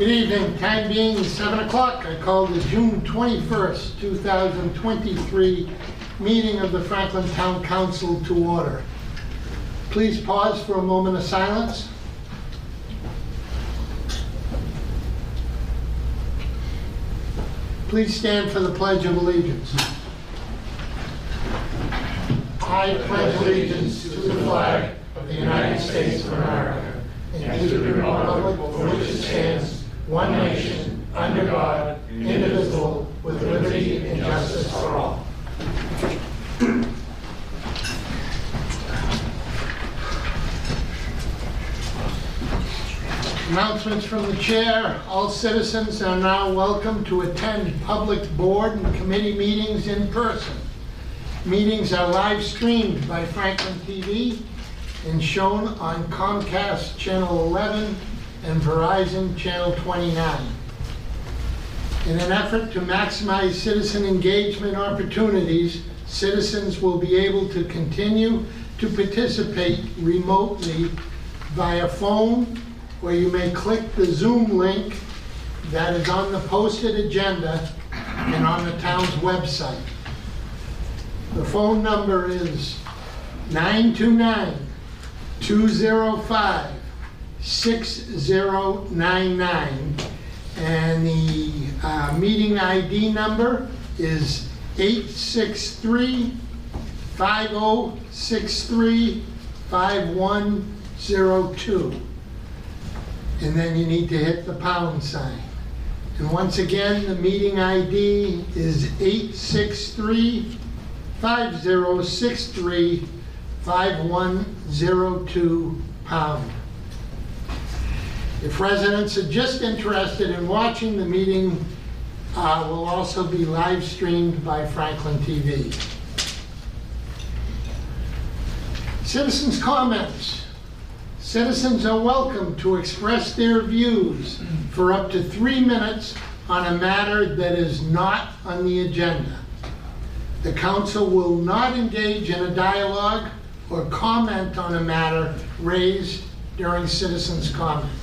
Good evening. Time being 7 o'clock, I call the June 21st, 2023 meeting of the Franklin Town Council to order. Please pause for a moment of silence. Please stand for the Pledge of Allegiance. I pledge allegiance to the flag of the United States of America and to the republic for which it stands, one nation, under God, indivisible, with liberty and justice for all. Announcements from the chair. All citizens are now welcome to attend public board and committee meetings in person. Meetings are live streamed by Franklin TV and shown on Comcast Channel 11 and Verizon Channel 29. In an effort to maximize citizen engagement opportunities, citizens will be able to continue to participate remotely via phone, where you may click the Zoom link that is on the posted agenda and on the town's website. The phone number is 929-205-6099, and the meeting ID number is 863-5063-5102. And then you need to hit the pound sign. And once again, the meeting ID is 863-5063-5102 pound. If residents are just interested in watching the meeting, will also be live streamed by Franklin TV. Citizens' comments. Citizens are welcome to express their views for up to 3 minutes on a matter that is not on the agenda. The council will not engage in a dialogue or comment on a matter raised during citizens' comments.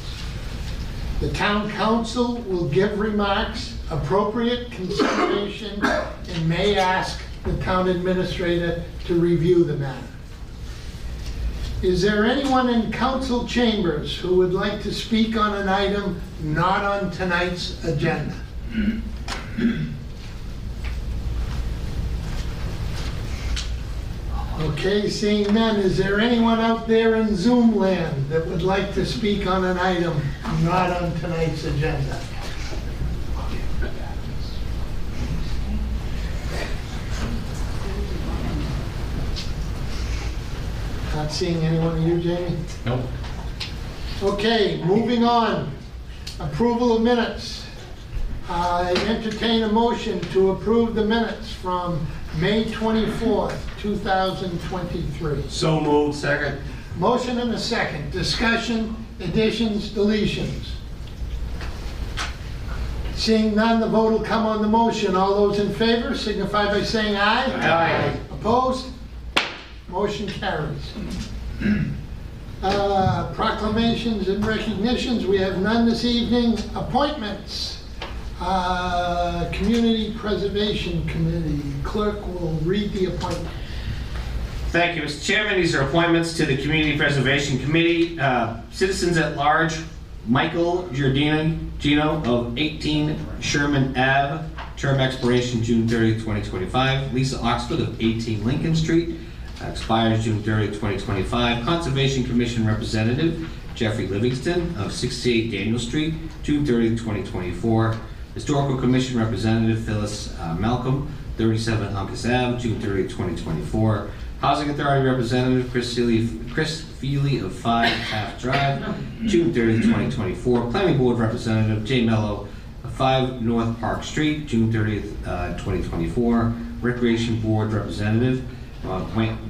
The town council will give remarks appropriate consideration and may ask the town administrator to review the matter. Is there anyone in council chambers who would like to speak on an item not on tonight's agenda? Okay, seeing none, is there anyone out there in Zoom land that would like to speak on an item not on tonight's agenda? Not seeing anyone here, Jamie? Nope. Okay, moving on. Approval of minutes. I entertain a motion to approve the minutes from May 24th, 2023. So moved. Second. Motion and a second. Discussion, additions, deletions. Seeing none, the vote will come on the motion. All those in favor signify by saying aye. Aye. Opposed? Motion carries. Proclamations and recognitions. We have none this evening. Appointments. Community Preservation Committee. Clerk will read the appointment. Thank you, Mr. Chairman. These are appointments to the Community Preservation Committee. Citizens at large, Michael Giordino of 18 Sherman Ave, term expiration June 30, 2025. Lisa Oxford of 18 Lincoln Street, expires June 30, 2025. Conservation Commission Representative, Jeffrey Livingston of 68 Daniel Street, June 30, 2024. Historical Commission Representative, Phyllis Malcolm, 37 Uncas Ave, June 30, 2024. Housing Authority Representative Chris Feely of 5 Half Drive, June 30, 2024. Planning Board Representative Jay Mello of 5 North Park Street, June 30, 2024. Recreation Board Representative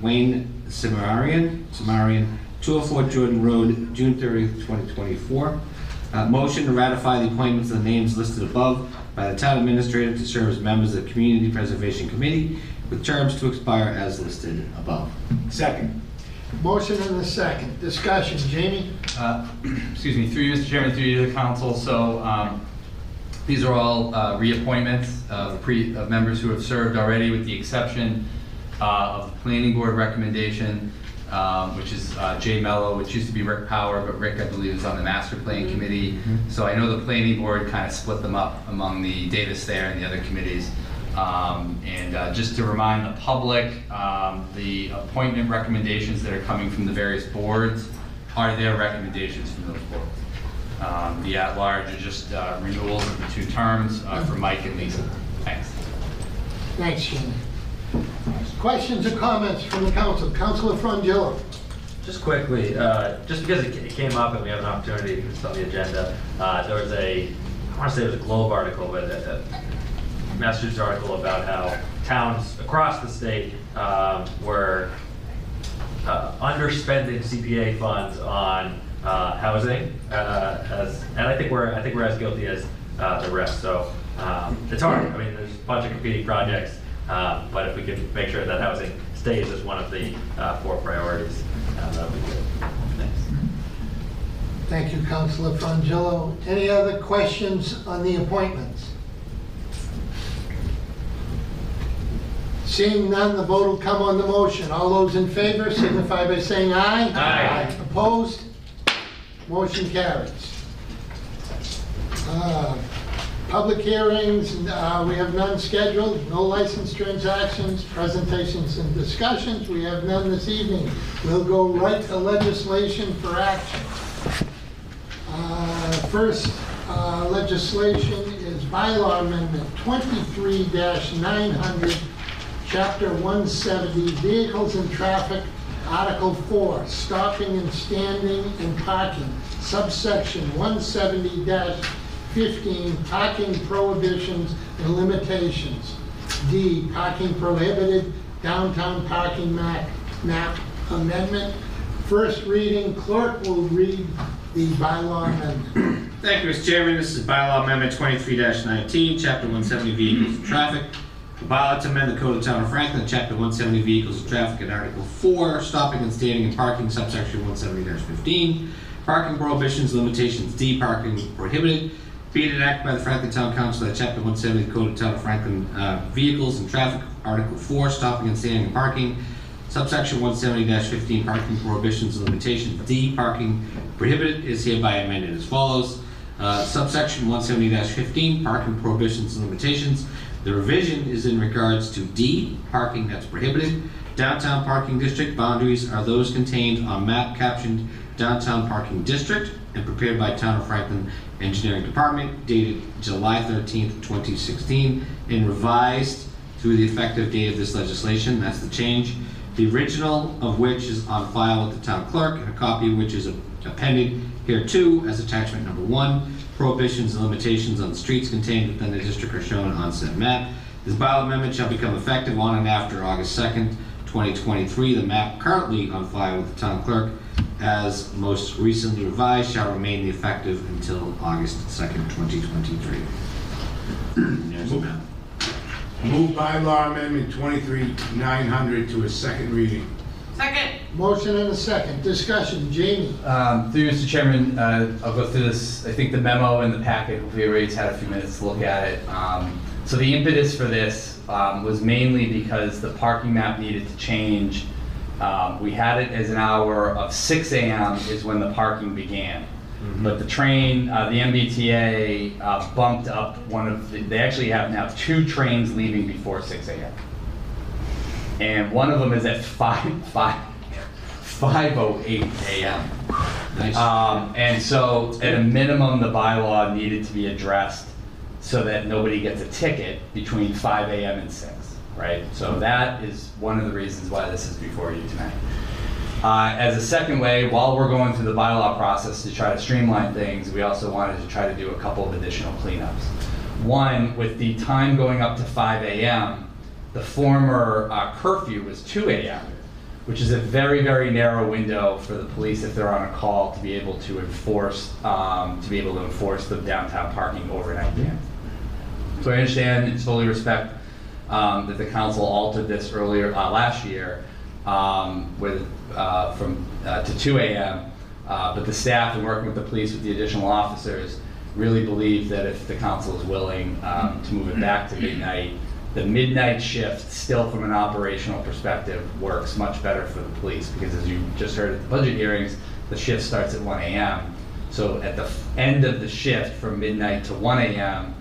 Wayne Samarian, 204 Jordan Road, June 30, 2024. Motion to ratify the appointments of the names listed above by the town administrator to serve as members of the Community Preservation Committee with terms to expire as listed above. Second. Motion and a second. Discussion, Jamie? Excuse me, through you, Mr. Chairman, through you to the council. So these are all reappointments of members who have served already, with the exception of the planning board recommendation, which is Jay Mello, which used to be Rick Power, but Rick, I believe, is on the master plan committee. So I know the planning board kind of split them up among the Davis there and the other committees. And just to remind the public, the appointment recommendations that are coming from the various boards are their recommendations from those boards. The at-large are just renewals of the two terms for Mike and Lisa. Thanks. Thanks, Jimmy. Questions or comments from the council? Councilor Frangillo. Just quickly, just because it came up and we have an opportunity because it's on the agenda, there was I want to say it was a Globe article, but Massachusetts article about how towns across the state were underspending CPA funds on housing, and I think we're as guilty as the rest. So it's hard. I mean, there's a bunch of competing projects, but if we can make sure that housing stays as one of the four priorities, that would be good. Thanks. Thank you, Councilor Frangillo. Any other questions on the appointments? Seeing none, the vote will come on the motion. All those in favor signify by saying aye. Aye. Opposed? Motion carries. Public hearings, we have none scheduled. No license transactions, presentations, and discussions. We have none this evening. We'll go right to legislation for action. First legislation is bylaw amendment 23-900. Chapter 170, Vehicles and Traffic, Article 4, Stopping and Standing and Parking, subsection 170-15, Parking Prohibitions and Limitations. D, Parking Prohibited, Downtown Parking Map Amendment. First reading, clerk will read the bylaw amendment. Thank you, Mr. Chairman. This is bylaw amendment 23-19, Chapter 170, Vehicles and Traffic. The bylaw to amend the Code of Town of Franklin, Chapter 170, Vehicles and Traffic, in Article 4, Stopping and Standing and Parking, subsection 170-15, Parking Prohibitions, Limitations, D, Parking Prohibited, be it enacted by the Franklin Town Council that Chapter 170, the Code of Town of Franklin, Vehicles and Traffic, Article 4, Stopping and Standing and Parking, subsection 170-15, Parking Prohibitions, Limitations, D, Parking Prohibited, is hereby amended as follows. Subsection 170-15, Parking Prohibitions, Limitations. The revision is in regards to D, parking that's prohibited. Downtown parking district boundaries are those contained on map captioned Downtown Parking District and prepared by Town of Franklin Engineering Department, dated July 13th, 2016, and revised through the effective date of this legislation. That's the change. The original of which is on file with the town clerk, and a copy of which is appended here too as attachment number 1. Prohibitions and limitations on the streets contained within the district are shown on said map. This bylaw amendment shall become effective on and after August 2nd, 2023. The map currently on file with the town clerk, as most recently revised, shall remain effective until August 2nd, 2023. There's the map. Move bylaw amendment 23-900 to a second reading. Second. Motion and a second. Discussion. Jamie. Through you, Mr. Chairman, I'll go through this. I think the memo in the packet, hopefully everybody's had a few minutes to look at it. So the impetus for this was mainly because the parking map needed to change. We had it as an hour of 6 a.m. is when the parking began. Mm-hmm. But the train, the MBTA bumped up one of the, they actually have now 2 trains leaving before 6 a.m. And one of them is at 5:08 a.m. Nice. And so at a minimum, the bylaw needed to be addressed so that nobody gets a ticket between 5 a.m. and 6, right? So that is one of the reasons why this is before you tonight. As a second way, while we're going through the bylaw process to try to streamline things, we also wanted to try to do a couple of additional cleanups. One, with the time going up to 5 a.m., the former curfew was 2 a.m., which is a very, very narrow window for the police if they're on a call to be able to enforce the downtown parking overnight ban. So I understand and fully respect that the council altered this earlier last year, from 2 a.m. But the staff, and working with the police, with the additional officers, really believe that if the council is willing to move it back to midnight, the midnight shift, still from an operational perspective, works much better for the police, because as you just heard at the budget hearings, the shift starts at 1 a.m. So at the end of the shift from midnight to 1 a.m.,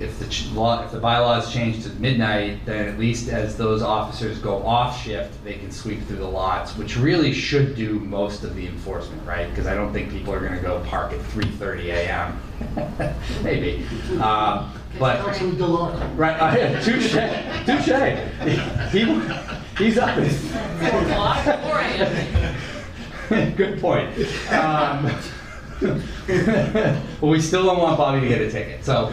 if the bylaws change to midnight, then at least as those officers go off shift, they can sweep through the lots, which really should do most of the enforcement, right? Because I don't think people are going to go park at 3:30 a.m. Maybe, but right, touche, touche. He's up at 4 o'clock, 4 a.m. Good point. Well, we still don't want Bobby to get a ticket, so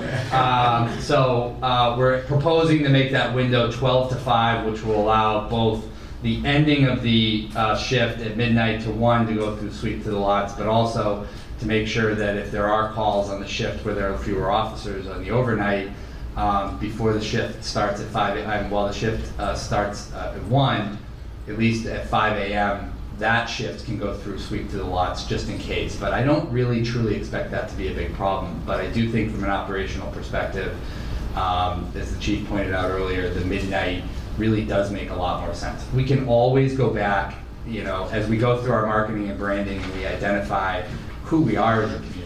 we're proposing to make that window 12 to 5, which will allow both the ending of the shift at midnight to 1 to go through sweep to the lots, but also to make sure that if there are calls on the shift where there are fewer officers on the overnight, before the shift starts at 5 a.m., while the shift starts at 1, at least at 5 a.m., that shift can go through sweep to the lots just in case. But I don't really truly expect that to be a big problem. But I do think from an operational perspective, as the chief pointed out earlier, the midnight really does make a lot more sense. We can always go back, you know, as we go through our marketing and branding and we identify who we are as a community.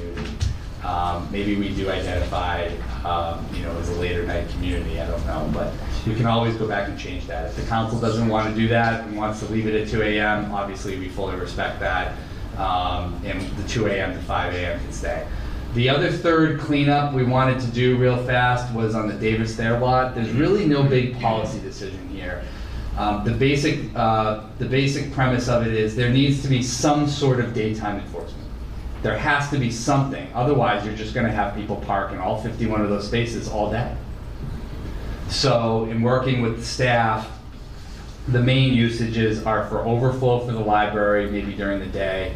Maybe we do identify, you know, as a later night community, I don't know, but we can always go back and change that. If the council doesn't want to do that and wants to leave it at 2 a.m., obviously we fully respect that, and the 2 a.m. to 5 a.m. can stay. The other third cleanup we wanted to do real fast was on the Davis Thayer lot. There's really no big policy decision here. The basic premise of it is there needs to be some sort of daytime enforcement. There has to be something. Otherwise, you're just going to have people park in all 51 of those spaces all day. So in working with the staff, the main usages are for overflow for the library, maybe during the day.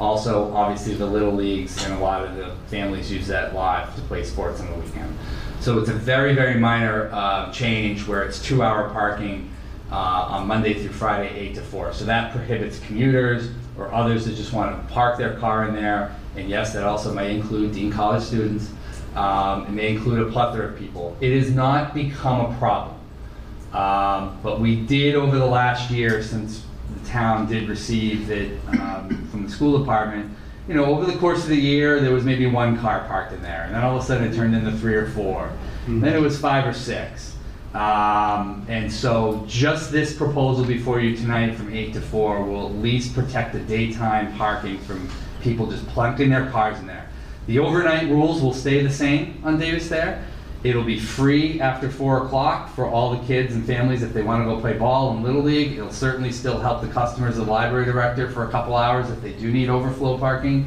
Also, obviously, the Little Leagues, and a lot of the families use that lot to play sports on the weekend. So it's a very, very minor change where it's 2-hour parking on Monday through Friday, 8 to 4. So that prohibits commuters or others that just want to park their car in there. And yes, that also may include Dean College students. It may include a plethora of people. It has not become a problem. But we did, over the last year, since the town did receive it from the school department, you know, over the course of the year, there was maybe one car parked in there. And then all of a sudden, it turned into 3 or 4. Mm-hmm. Then it was 5 or 6. And so just this proposal before you tonight from 8 to 4 will at least protect the daytime parking from people just plunking their cars in there. The overnight rules will stay the same on Davis Thayer. It'll be free after 4 o'clock for all the kids and families if they want to go play ball in Little League. It'll certainly still help the customers of the library director for a couple hours if they do need overflow parking.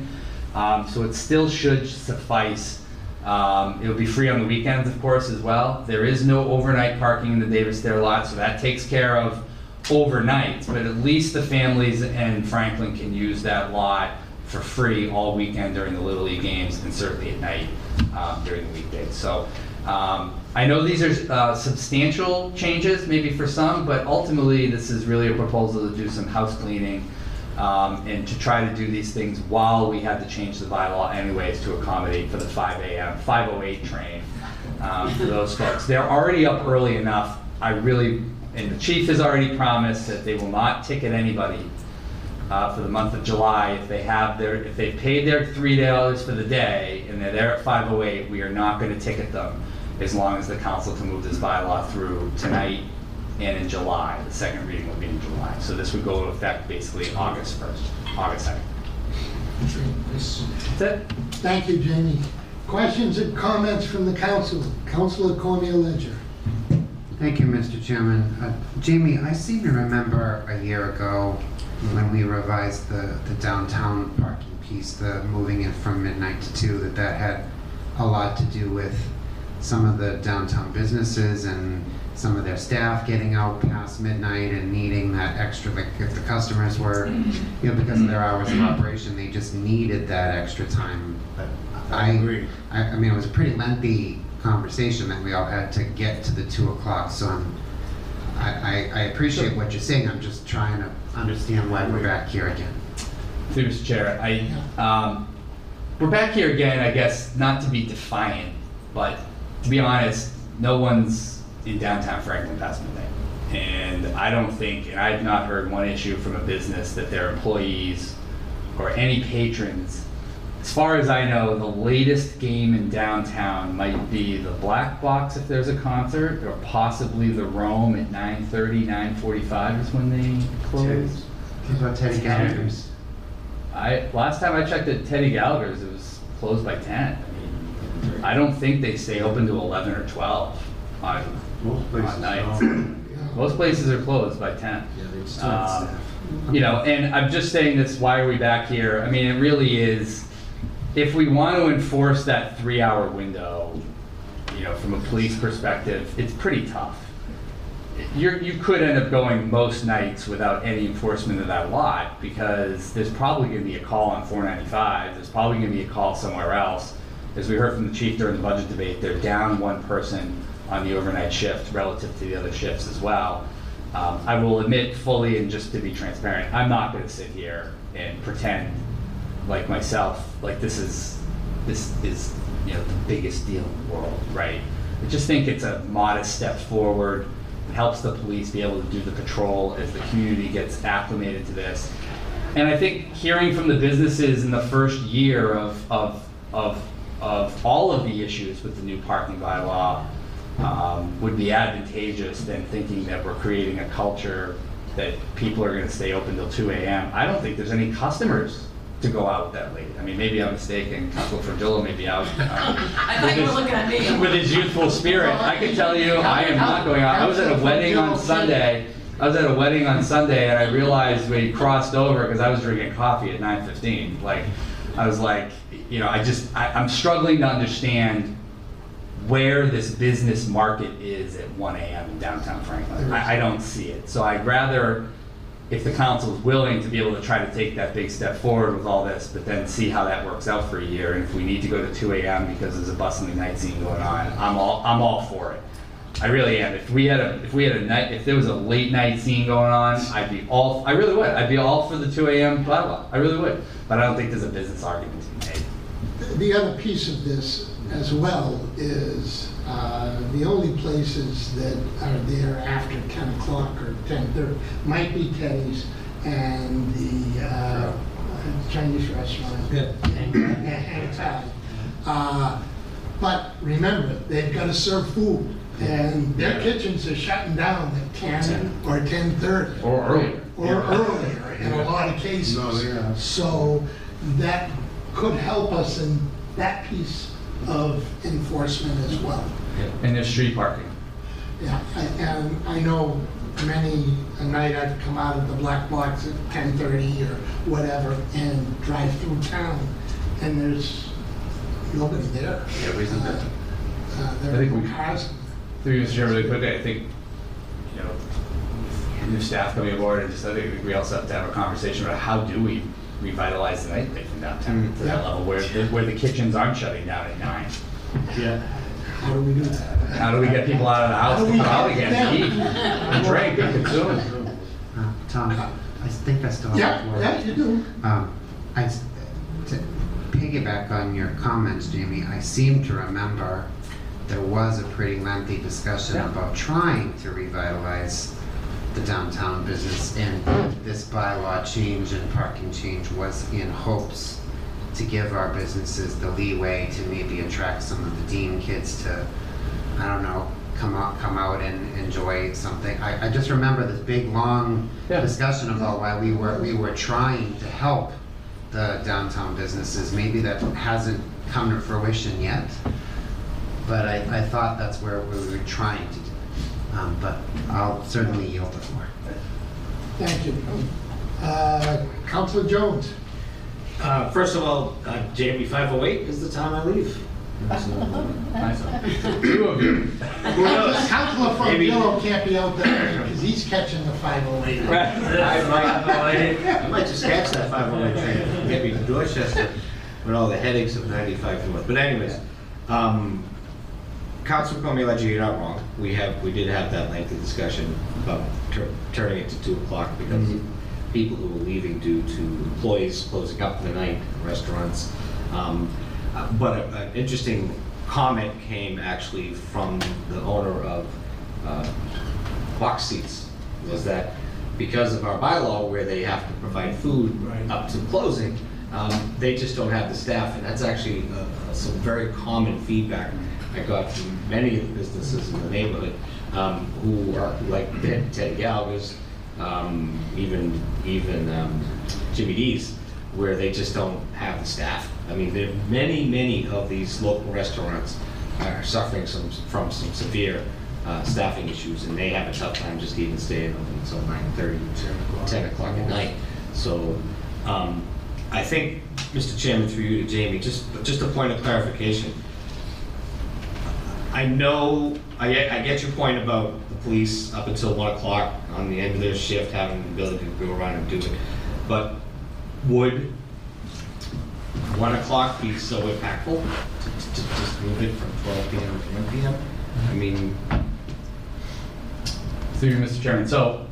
So it still should suffice. It'll be free on the weekends, of course, as well. There is no overnight parking in the Davis Thayer lot, so that takes care of overnights, but at least the families in Franklin can use that lot for free all weekend during the Little League games, and certainly at night during the weekdays. So I know these are substantial changes, maybe for some, but ultimately this is really a proposal to do some house cleaning and to try to do these things while we had to change the bylaw anyways to accommodate for the 5 a.m., 5:08 train for those folks. They're already up early enough. And the chief has already promised that they will not ticket anybody for the month of July if they paid their $3 for the day and they're there at 5:08. We are not going to ticket them as long as the council can move this bylaw through tonight. And in July, the second reading will be in July. So this would go into effect basically August 1st, August 2nd. That's it. Thank you, Jamie. Questions and comments from the council? Councilor Cormier-Ledger. Thank you, Mr. Chairman. Jamie, I seem to remember a year ago when we revised the downtown parking piece, the moving it from midnight to 2, that had a lot to do with some of the downtown businesses and some of their staff getting out past midnight and needing that extra, like if the customers were, you know, because of their hours of operation, they just needed that extra time. But I agree. I mean, it was a pretty lengthy conversation that we all had to get to the 2 o'clock. So I appreciate what you're saying. I'm just trying to understand why we're back here again. Through Mr. Chair, we're back here again, I guess, not to be defiant, but to be honest, no one's in downtown Franklin past midnight. And I don't think, and I've not heard one issue from a business that their employees or any patrons, as far as I know, the latest game in downtown might be the Black Box if there's a concert, or possibly the Rome at 9:30, 9:45 is when they close. What about Teddy Gallagher's? Last time I checked at Teddy Gallagher's, it was closed by 10. I mean, I don't think they stay open to 11 or 12 on nights. Most places are closed by 10. Yeah, they just you know, and I'm just saying this, why are we back here? I mean, it really is, if we want to enforce that 3-hour window, you know, from a police perspective, it's pretty tough. You could end up going most nights without any enforcement of that lot, because there's probably going to be a call on 495, there's probably going to be a call somewhere else. As we heard from the chief during the budget debate, they're down one person on the overnight shift relative to the other shifts as well. I will admit fully, and just to be transparent, I'm not going to sit here and pretend like myself, like this is you know, the biggest deal in the world, right? I just think it's a modest step forward. It helps the police be able to do the patrol as the community gets acclimated to this. And I think hearing from the businesses in the first year of all of the issues with the new parking bylaw would be advantageous than thinking that we're creating a culture that people are going to stay open till 2 a.m. I don't think there's any customers to go out that late. I mean, maybe I'm mistaken. Council Frangillo may be out. I thought you were looking at me. With his youthful spirit, I can tell you I am not going out. I was at a wedding on Sunday. And I realized we crossed over because I was drinking coffee at 9:15. Like, I was like, you know, I'm struggling to understand where this business market is at 1 a.m. in downtown Franklin. I don't see it. So I'd rather, if the council is willing to be able to try to take that big step forward with all this, but then see how that works out for a year. And if we need to go to 2 a.m. because there's a bustling night scene going on, I'm all for it. I really am. If there was a late night scene going on, I'd be all for the 2 a.m. blah blah. I really would. But I don't think there's a business argument to be made. The other piece of this as well is the only places that are there after 10 o'clock or 10:30 might be Teddy's and the Chinese restaurant. Yeah. And Italian. But remember, they've got to serve food, and their kitchens are shutting down at 10 or 10:30 or earlier. Earlier in a lot of cases. So that could help us in that piece of enforcement as well. And there's street parking. Yeah, and I know many a night I've come out of the Black Box at 10:30 or whatever and drive through town, and there's nobody there. Yeah, reason that. There are cars. Through Mr. Chairman, really quickly, I think, you know, new staff coming aboard, and just I think we also have to have a conversation about how do we revitalize the nightlife in downtown to that level where the kitchens aren't shutting down at 9. Yeah. How do we do that? How do we get people out of the house to come out again and eat and drink and consume? Tom, I think I still have the floor. Yeah, you do. To piggyback on your comments, Jamie, I seem to remember there was a pretty lengthy discussion about trying to revitalize the downtown business, and this bylaw change and parking change was in hopes to give our businesses the leeway to maybe attract some of the Dean kids to, I don't know, come out and enjoy something. I just remember this big long discussion about why we were trying to help the downtown businesses. Maybe that hasn't come to fruition yet, but I thought that's where we were trying to do. But I'll certainly yield the floor. Thank you. Councilor Jones. First of all, Jamie, 5:08 is the time I leave. Two of you. Who knows? Councilor Frangillo can't be out there because he's catching the 5:08. I might just catch that 5:08 train. Maybe to Dorchester with all the headaches of 95 North. But anyways. Councilor Comey Ledger, you're not wrong. We did have that lengthy discussion about turning it to 2 o'clock because people who were leaving due to employees closing up for the night, restaurants. But an interesting comment came actually from the owner of Box Seats, was that because of our bylaw where they have to provide food up to closing, they just don't have the staff, and that's actually some very common feedback I got from many of the businesses in the neighborhood who are like Teddy Gallagher's, even Jimmy D's, where they just don't have the staff. I mean, there are many of these local restaurants are suffering from some severe staffing issues, and they have a tough time just even staying open until 9:30, 10 o'clock at night. So I think, Mr. Chairman, through you to Jamie, just a point of clarification. I know, I get your point about the police up until 1 o'clock on the end of their shift having the ability to go around and do it, but would 1 o'clock be so impactful to just move it from 12 p.m. to 1 p.m.? I mean, through you, Mr. Chairman. So,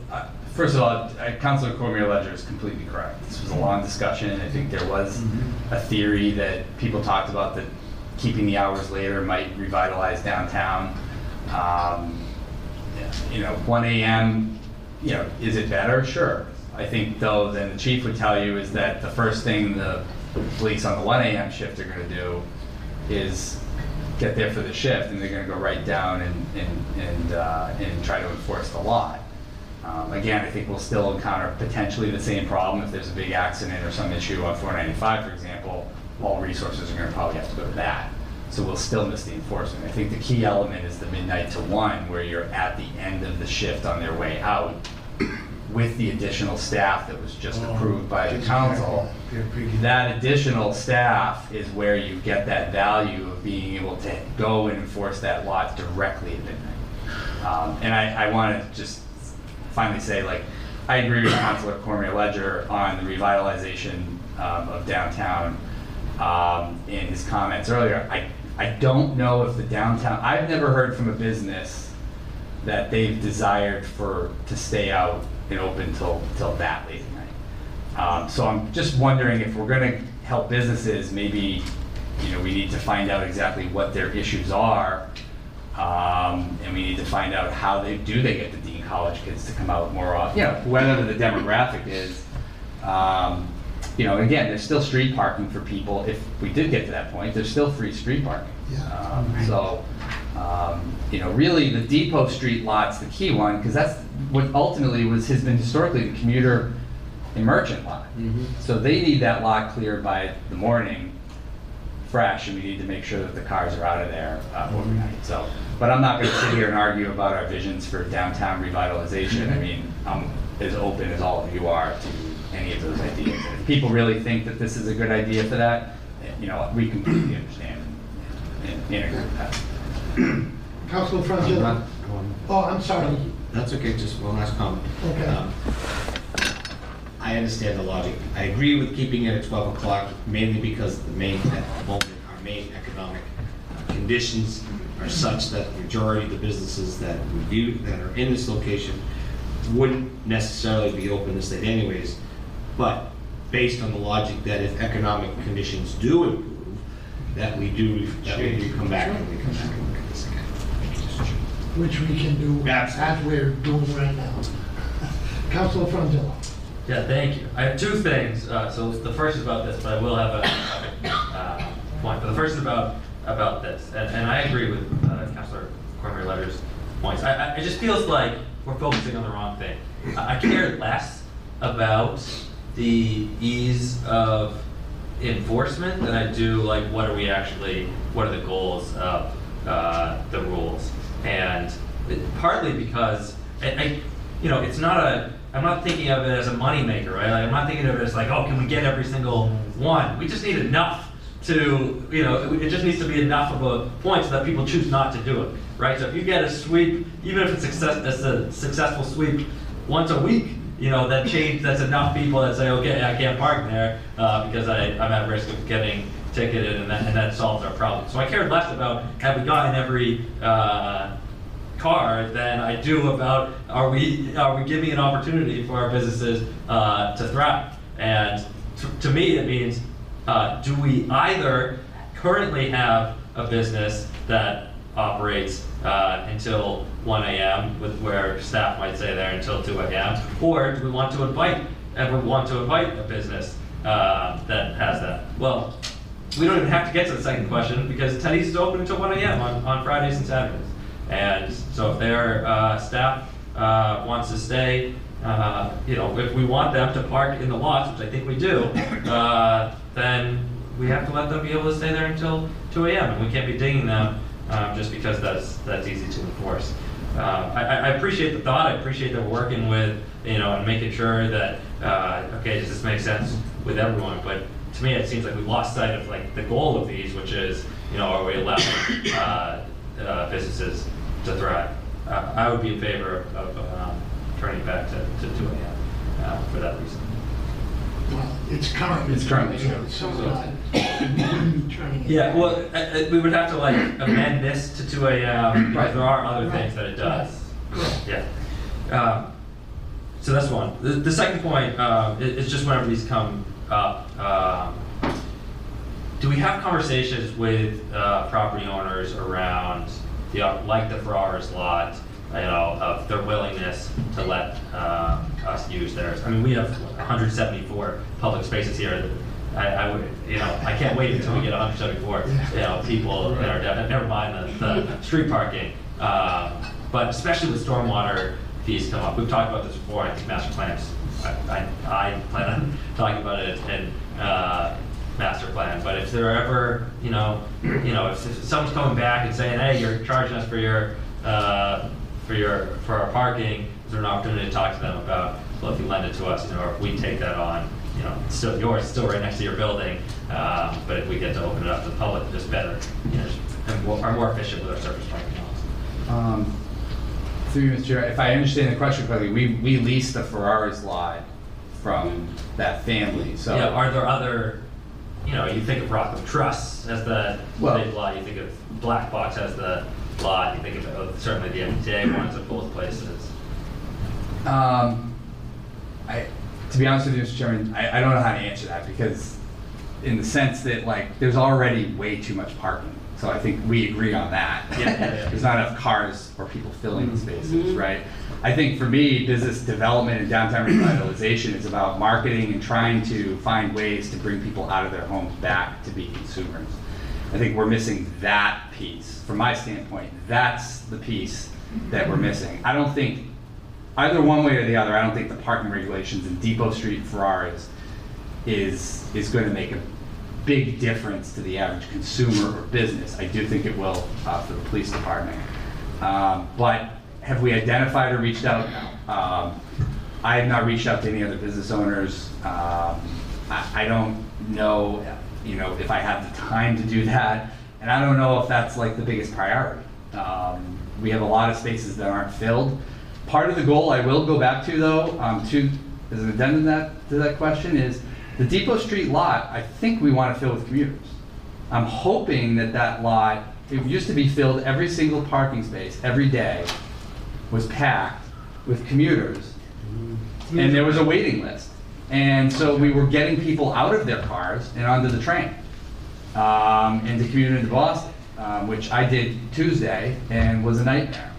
first of all, Councilor Cormier-Ledger is completely correct. This was a long discussion. I think there was a theory that people talked about that keeping the hours later might revitalize downtown. You know, 1 a.m., you know, is it better? Sure. I think, though, then the chief would tell you is that the first thing the police on the 1 a.m. shift are going to do is get there for the shift, and they're going to go right down and try to enforce the law. Again, I think we'll still encounter potentially the same problem if there's a big accident or some issue on 495, for example. All resources are going to probably have to go to that. So we'll still miss the enforcement. I think the key element is the midnight to 1, where you're at the end of the shift on their way out with the additional staff that was just approved by the council. That additional staff is where you get that value of being able to go and enforce that lot directly at midnight. And I want to just finally say, like, I agree with Councilor Cormier-Ledger on the revitalization of downtown. In his comments earlier, I don't know if the downtown, I've never heard from a business that they've desired to stay out and open till that late at night. So I'm just wondering if we're going to help businesses, maybe, you know, we need to find out exactly what their issues are, and we need to find out how they get the Dean College kids to come out more often. Yeah, whatever the demographic is. You know, again, there's still street parking for people. If we did get to that point, there's still free street parking. Yeah. You know, really the Depot Street lot's the key one, because that's what ultimately has been historically the commuter and merchant lot. So they need that lot cleared by the morning, fresh, and we need to make sure that the cars are out of there overnight. So, but I'm not going to sit here and argue about our visions for downtown revitalization. I mean, I'm as open as all of you are to any of those ideas. And if people really think that this is a good idea for that, you know, we completely understand and agree with that. Councilor Franklin. Oh, I'm sorry. That's okay, just one last comment. Okay. I understand the logic. I agree with keeping it at 12 o'clock, mainly because our main economic conditions are such that the majority of the businesses that are in this location wouldn't necessarily be open this late anyways. But based on the logic that if economic conditions do improve, that we do come back and we come back and look at this again. Which we can do as we're doing right now. Councilor Frangillo. Yeah, thank you. I have two things. So the first is about this, but I will have a point. But the first is about this, and I agree with Councilor Cormier-Ledger's points. It just feels like we're focusing on the wrong thing. I care less about the ease of enforcement than I do like what are the goals of the rules, and partly because I you know, it's not a, I'm not thinking of it as a moneymaker, right? Like, I'm not thinking of it as like, oh, can we get every single one? We just need enough to, you know, it just needs to be enough of a point so that people choose not to do it, right? So if you get a sweep, even if it's a successful sweep once a week, you know, that's enough people that say, okay, I can't park there because I'm at risk of getting ticketed, and that solved our problem. So I cared less about have we gotten every car than I do about are we giving an opportunity for our businesses to thrive. And to me, it means do we either currently have a business that operates until 1 a.m. with where staff might say there until 2 a.m. or do we want to invite a business that has that? Well, we don't even have to get to the second question because Teddy's is open until 1 a.m. on Fridays and Saturdays. And so if their staff wants to stay, if we want them to park in the lots, which I think we do, then we have to let them be able to stay there until 2 a.m. and we can't be dinging them just because that's easy to enforce. I appreciate the thought. I appreciate that we're working with, and making sure that, okay, does this make sense with everyone? But to me, it seems like we lost sight of the goal of these, which is, are we allowing businesses to thrive? I would be in favor of turning back to 2 a.m. For that reason. Well, it's currently showed. So yeah, well, we would have to amend this to 2 a.m. Right. There are other things that it does. Right. Yeah. So that's one. The second point is just whenever these come up, do we have conversations with property owners around the Ferraris lot? Of their willingness to let us use theirs. I mean, we have 174 public spaces here. I would, I can't wait until we get 174, people that are down. Never mind the street parking, but especially with stormwater fees come up. We've talked about this before. I think master plans. I plan on talking about it and master plan. But if there are ever, if someone's coming back and saying, "Hey, you're charging us for your." For our parking, is there an opportunity to talk to them about, well, if you lend it to us, or if we take that on, it's still yours, still right next to your building, but if we get to open it up to the public, just better, and we're more efficient with our surface parking laws. Through you, Mr. Chair, if I understand the question correctly, we lease the Ferraris lot from that family. So yeah, are there other, you think of Rockland Truss as the big lot, you think of Black Box as the lot. You think about certainly the MBTA ones of both places. To be honest with you, Mr. Chairman, I don't know how to answer that because, in the sense that there's already way too much parking. So I think we agree on that. Yeah. There's not enough cars or people filling the spaces, right? I think for me, business development and downtown revitalization is about marketing and trying to find ways to bring people out of their homes back to be consumers. I think we're missing that piece. From my standpoint, that's the piece that we're missing. I don't think, either one way or the other, I don't think the parking regulations in Depot Street and Ferraris is going to make a big difference to the average consumer or business. I do think it will for the police department. But have we identified or reached out? No. I have not reached out to any other business owners. I don't know. If I have the time to do that. And I don't know if that's the biggest priority. We have a lot of spaces that aren't filled. Part of the goal I will go back to though, as an addendum to that question is, the Depot Street lot, I think we want to fill with commuters. I'm hoping that lot, it used to be filled every single parking space, every day, was packed with commuters. And there was a waiting list. And so we were getting people out of their cars and onto the train and to commute into Boston, which I did Tuesday and was a nightmare.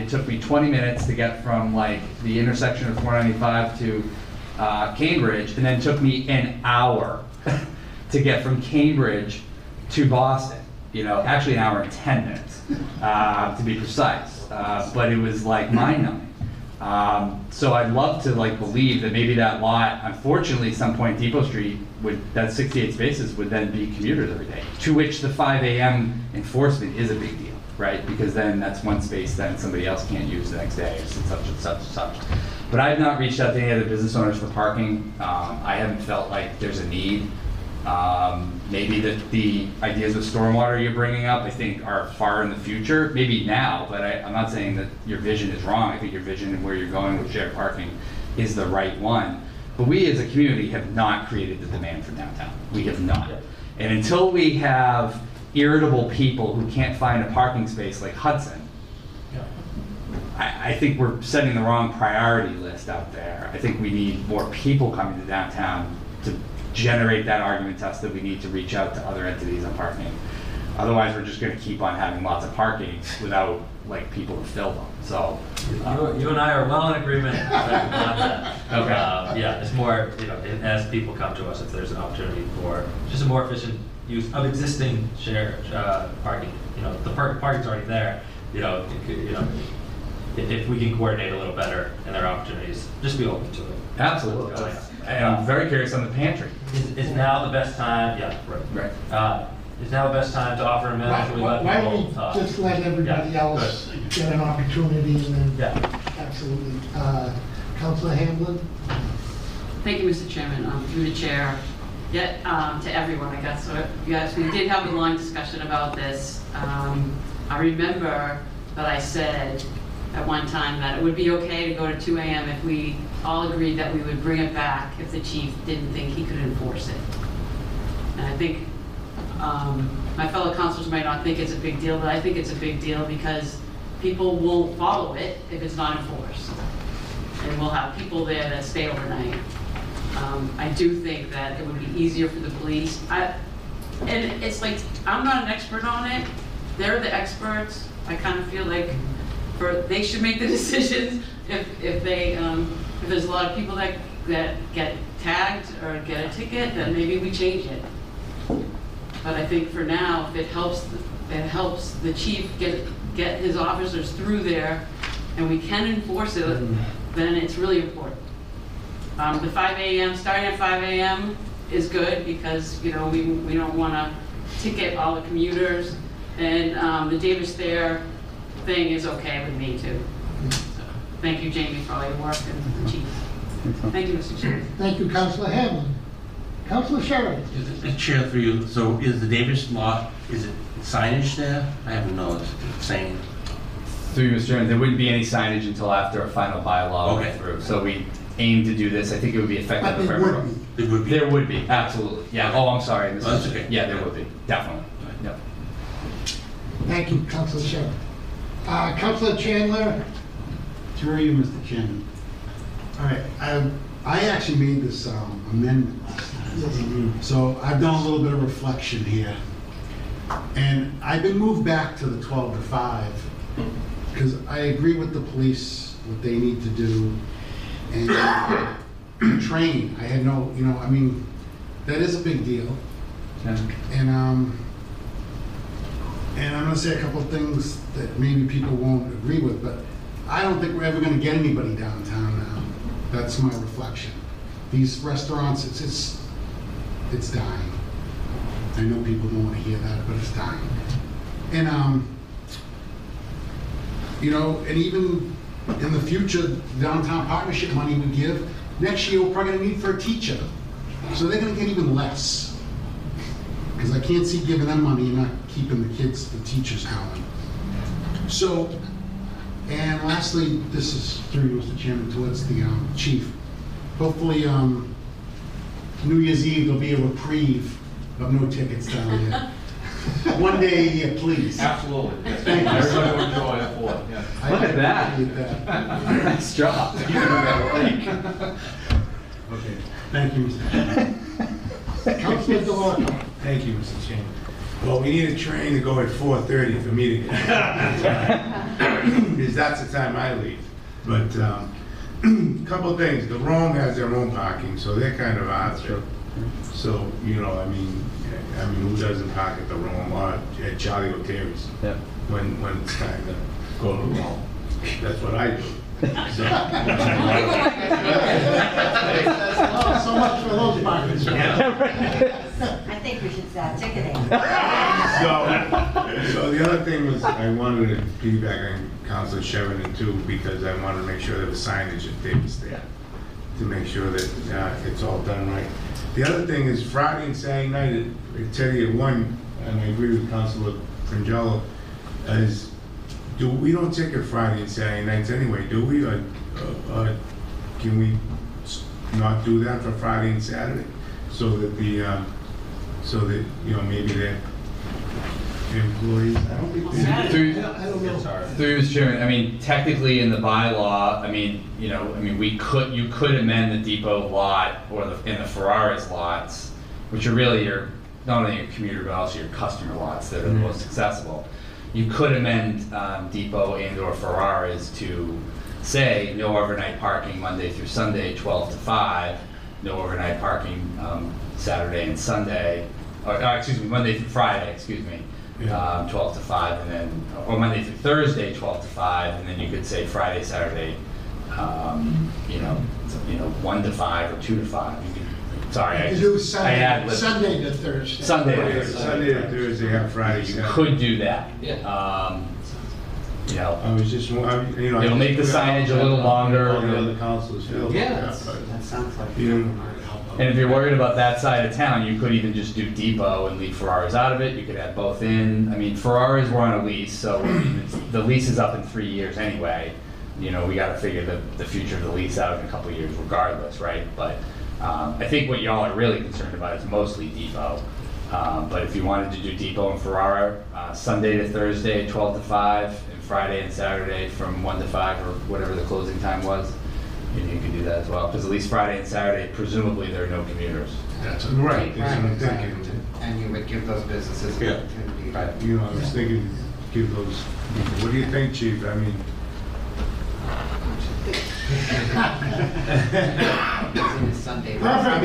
It took me 20 minutes to get from the intersection of 495 to Cambridge, and then took me an hour to get from Cambridge to Boston. Actually an hour and 10 minutes to be precise. But it was mind-numbing. So I'd love to believe that maybe that lot, unfortunately, at some point Depot Street that 68 spaces would then be commuters every day. To which the 5 a.m. enforcement is a big deal, right? Because then that's one space then somebody else can't use the next day, such and such and such. But I've not reached out to any other business owners for parking. I haven't felt like there's a need. Maybe the ideas of stormwater you're bringing up, I think, are far in the future. Maybe now, but I'm not saying that your vision is wrong. I think your vision and where you're going with shared parking is the right one. But we as a community have not created the demand for downtown. We have not. And until we have irritable people who can't find a parking space like Hudson, yeah, I think we're setting the wrong priority list out there. I think we need more people coming to downtown to generate that argument to us that we need to reach out to other entities on parking. Otherwise, we're just going to keep on having lots of parking without like people to fill them. So you and I are well in agreement on that. Okay. Yeah, it's more, you know, as people come to us, if there's an opportunity for just a more efficient use of existing shared parking. You know, the parking's already there. You know, if we can coordinate a little better and there are opportunities, just be open to it. Absolutely. I'm very curious on the pantry. Is now the best time? Yeah. Right. Right. Is now the best time to offer a minute? Why don't we just let everybody else get an opportunity? And then absolutely. Councilor Hamblin. Thank you, Mr. Chairman. Through the chair, to everyone, I guess. So, yes, we did have a long discussion about this. I remember that I said at one time that it would be okay to go to 2 a.m. if we all agreed that we would bring it back if the chief didn't think he could enforce it. And I think my fellow councilors might not think it's a big deal, but I think it's a big deal because people won't follow it if it's not enforced. And we'll have people there that stay overnight. I do think that it would be easier for the police. And it's like, I'm not an expert on it. They're the experts. I kind of feel like they should make the decisions if there's a lot of people that get tagged or get a ticket, then maybe we change it. But I think for now, if it helps the chief get his officers through there, and we can enforce it, then it's really important. The 5 a.m. starting at 5 a.m. is good because we don't want to ticket all the commuters, and the Davis Thayer thing is okay with me too. So, thank you, Jamie, for all your work and the chief. Thank you, Mr. Chair. Thank you, Councilor Hamlin. Councilor Sherry. Chair through you. So is the Davis lot, is it signage there? I haven't noticed. Saying through you, Mr. Chairman, there wouldn't be any signage until after a final bylaw went through. So we aim to do this. I think it would be effective. But there would be. Absolutely. Yeah. Oh, I'm sorry. Mr. That's okay. Yeah, there would be. Definitely. Yep. Thank you, Councilor Sherry. Councilor Chandler. Through you, Mr. Chairman. All right. I actually made this amendment last night. Mm-hmm. So I've done a little bit of reflection here. And I've been moved back to the 12 to 5 because I agree with the police, what they need to do. And train. I had no, I mean, that is a big deal. Yeah. And I'm going to say a couple of things that maybe people won't agree with, but I don't think we're ever going to get anybody downtown now. That's my reflection. These restaurants, it's dying. I know people don't want to hear that, but it's dying. And and even in the future, downtown partnership money we give next year, we're probably going to need for a teacher, so they're going to get even less because I can't see giving them money and not keeping the teachers going. So, and lastly, this is through Mr. Chairman towards the chief. Hopefully, New Year's Eve, there'll be a reprieve of no tickets down there. One day a year, please. Absolutely. Yes. Thank you. Everybody will enjoy it for. Yeah. Look at that. Nice job. Okay. Thank you, Mr. Chairman. Councilor DeLorca. Thank you, Mr. Chairman. Well, we need a train to go at 4:30 for me to get because that's the time I leave. But a couple of things. The Rome has their own parking, so they're kind of out there. So, I mean, who doesn't park at the Rome or at Charlie O'Carris when it's time to go to Rome? That's what I do. So, so much for those parkers. I think we should start ticketing. So the other thing was I wanted to piggyback on Councilor Sheridan too, because I wanted to make sure there was signage at Davis there to make sure that it's all done right. The other thing is Friday and Saturday night at Teddy at 1, and I agree with Councilor Fringello, is we don't ticket Friday and Saturday nights anyway, do we? Or can we not do that for Friday and Saturday so that the so that, you know, maybe that employees, I don't think they through the chairman, I mean, technically in the bylaw, I mean, you know, I mean, you could amend the depot lot or in the Ferraris lots, which are really your, not only your commuter, but also your customer lots that are the most accessible. You could amend depot and or Ferraris to say no overnight parking Monday through Sunday, 12 to 5, no overnight parking Saturday and Sunday, or excuse me, Monday through Friday, excuse me, 12 to 5, and then, or Monday through Thursday, 12 to 5, and then you could say Friday, Saturday, you know, 1 to 5 or 2 to 5. You could, sorry, I do Sunday to Thursday. Sunday to Thursday and Friday. You could do that. Yeah. You know, I was just, you know, it'll make the signage a little longer. The council's field. Yeah, that sounds like And if you're worried about that side of town, you could even just do depot and leave Ferraris out of it. You could add both in. I mean, Ferraris were on a lease, so the lease is up in 3 years anyway. You know, we got to figure the future of the lease out in a couple of years regardless, right? But I think what y'all are really concerned about is mostly depot. But if you wanted to do depot and Ferrara, Sunday to Thursday, 12 to 5, and Friday and Saturday from 1 to 5 or whatever the closing time was, you could do that as well, because at least Friday and Saturday, presumably there are no commuters. That's right. And you would give those businesses an opportunity. But, you know, I was thinking, give those. What do you think, Chief? I mean, Sunday. I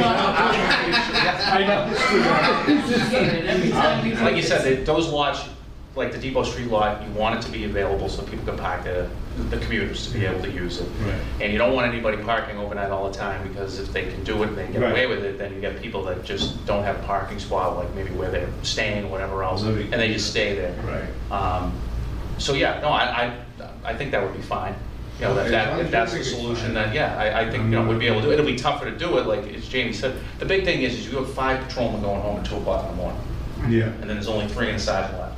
know. Like you said, those lots, like the Depot Street lot, you want it to be available so people can park there, the commuters to be able to use it. Right. And you don't want anybody parking overnight all the time, because if they can do it and they get away with it, then you get people that just don't have a parking spot, like maybe where they're staying or whatever else, and they just stay there. Right. So yeah, no, I think that would be fine. You know, if that's the solution, then yeah, I think, you know, we'd be able to do it. It'll be tougher to do it, like as Jamie said. The big thing is you have 5 patrolmen going home at 2 o'clock in the morning. Yeah. And then there's only 3 inside left.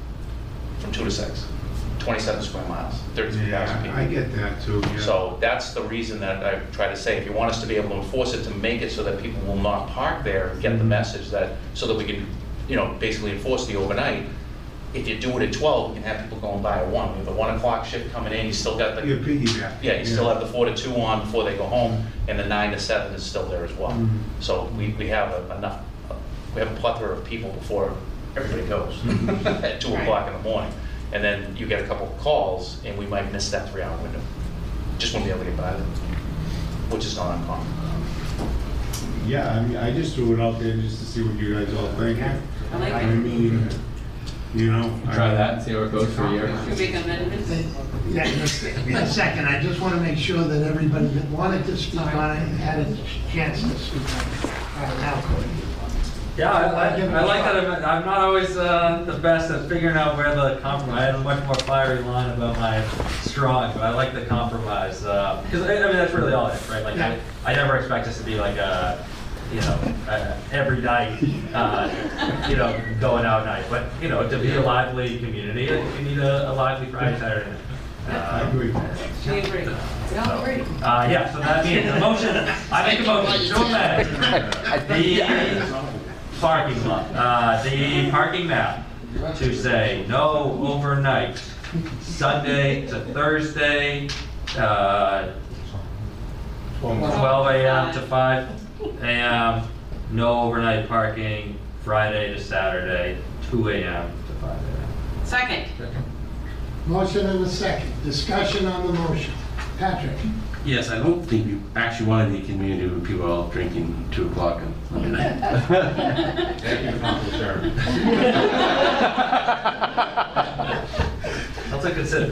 From 2 to 6, 27 square miles, 33,000 people. I get that too. Yeah. So that's the reason that I try to say, if you want us to be able to enforce it, to make it so that people will not park there, and get the message that, so that we can, you know, basically enforce the overnight. If you do it at 12, we can have people going by at 1. We have the 1 o'clock shift coming in. You still got the you still have the 4 to 2 on before they go home, and the 9 to 7 is still there as well. So we have a plethora of people before everybody goes at 2 o'clock in the morning, and then you get a couple of calls, and we might miss that 3-hour window. Just won't be able to get by them, which is not uncommon. Yeah, I mean, I just threw it out there just to see what you guys all think. I mean, you know, try that and see how it goes for a year. Can we make amendments? Yeah, in a second. I just want to make sure that everybody that wanted to speak on it had a chance to speak on it. Yeah, I like that. I'm not always the best at figuring out where the compromise. I had a much more fiery line about my strong, but I like the compromise because I mean that's really all it is, right? Like I never expect us to be like a, you know, every night, you know, going out night. But you know, to be a lively community, you need a lively Friday, Saturday night. I agree. We agree. We all agree. Yeah. So that means the motion. I make a motion. Parking lot, the parking map to say no overnight, Sunday to Thursday, 12 a.m. to 5 a.m., no overnight parking, Friday to Saturday, 2 a.m. to 5 a.m. Second. Motion and a second. Discussion on the motion. Patrick. Yes, I don't think you actually want any community with people all drinking 2 o'clock on the night. Thank you, Council Chairman. That's a consider.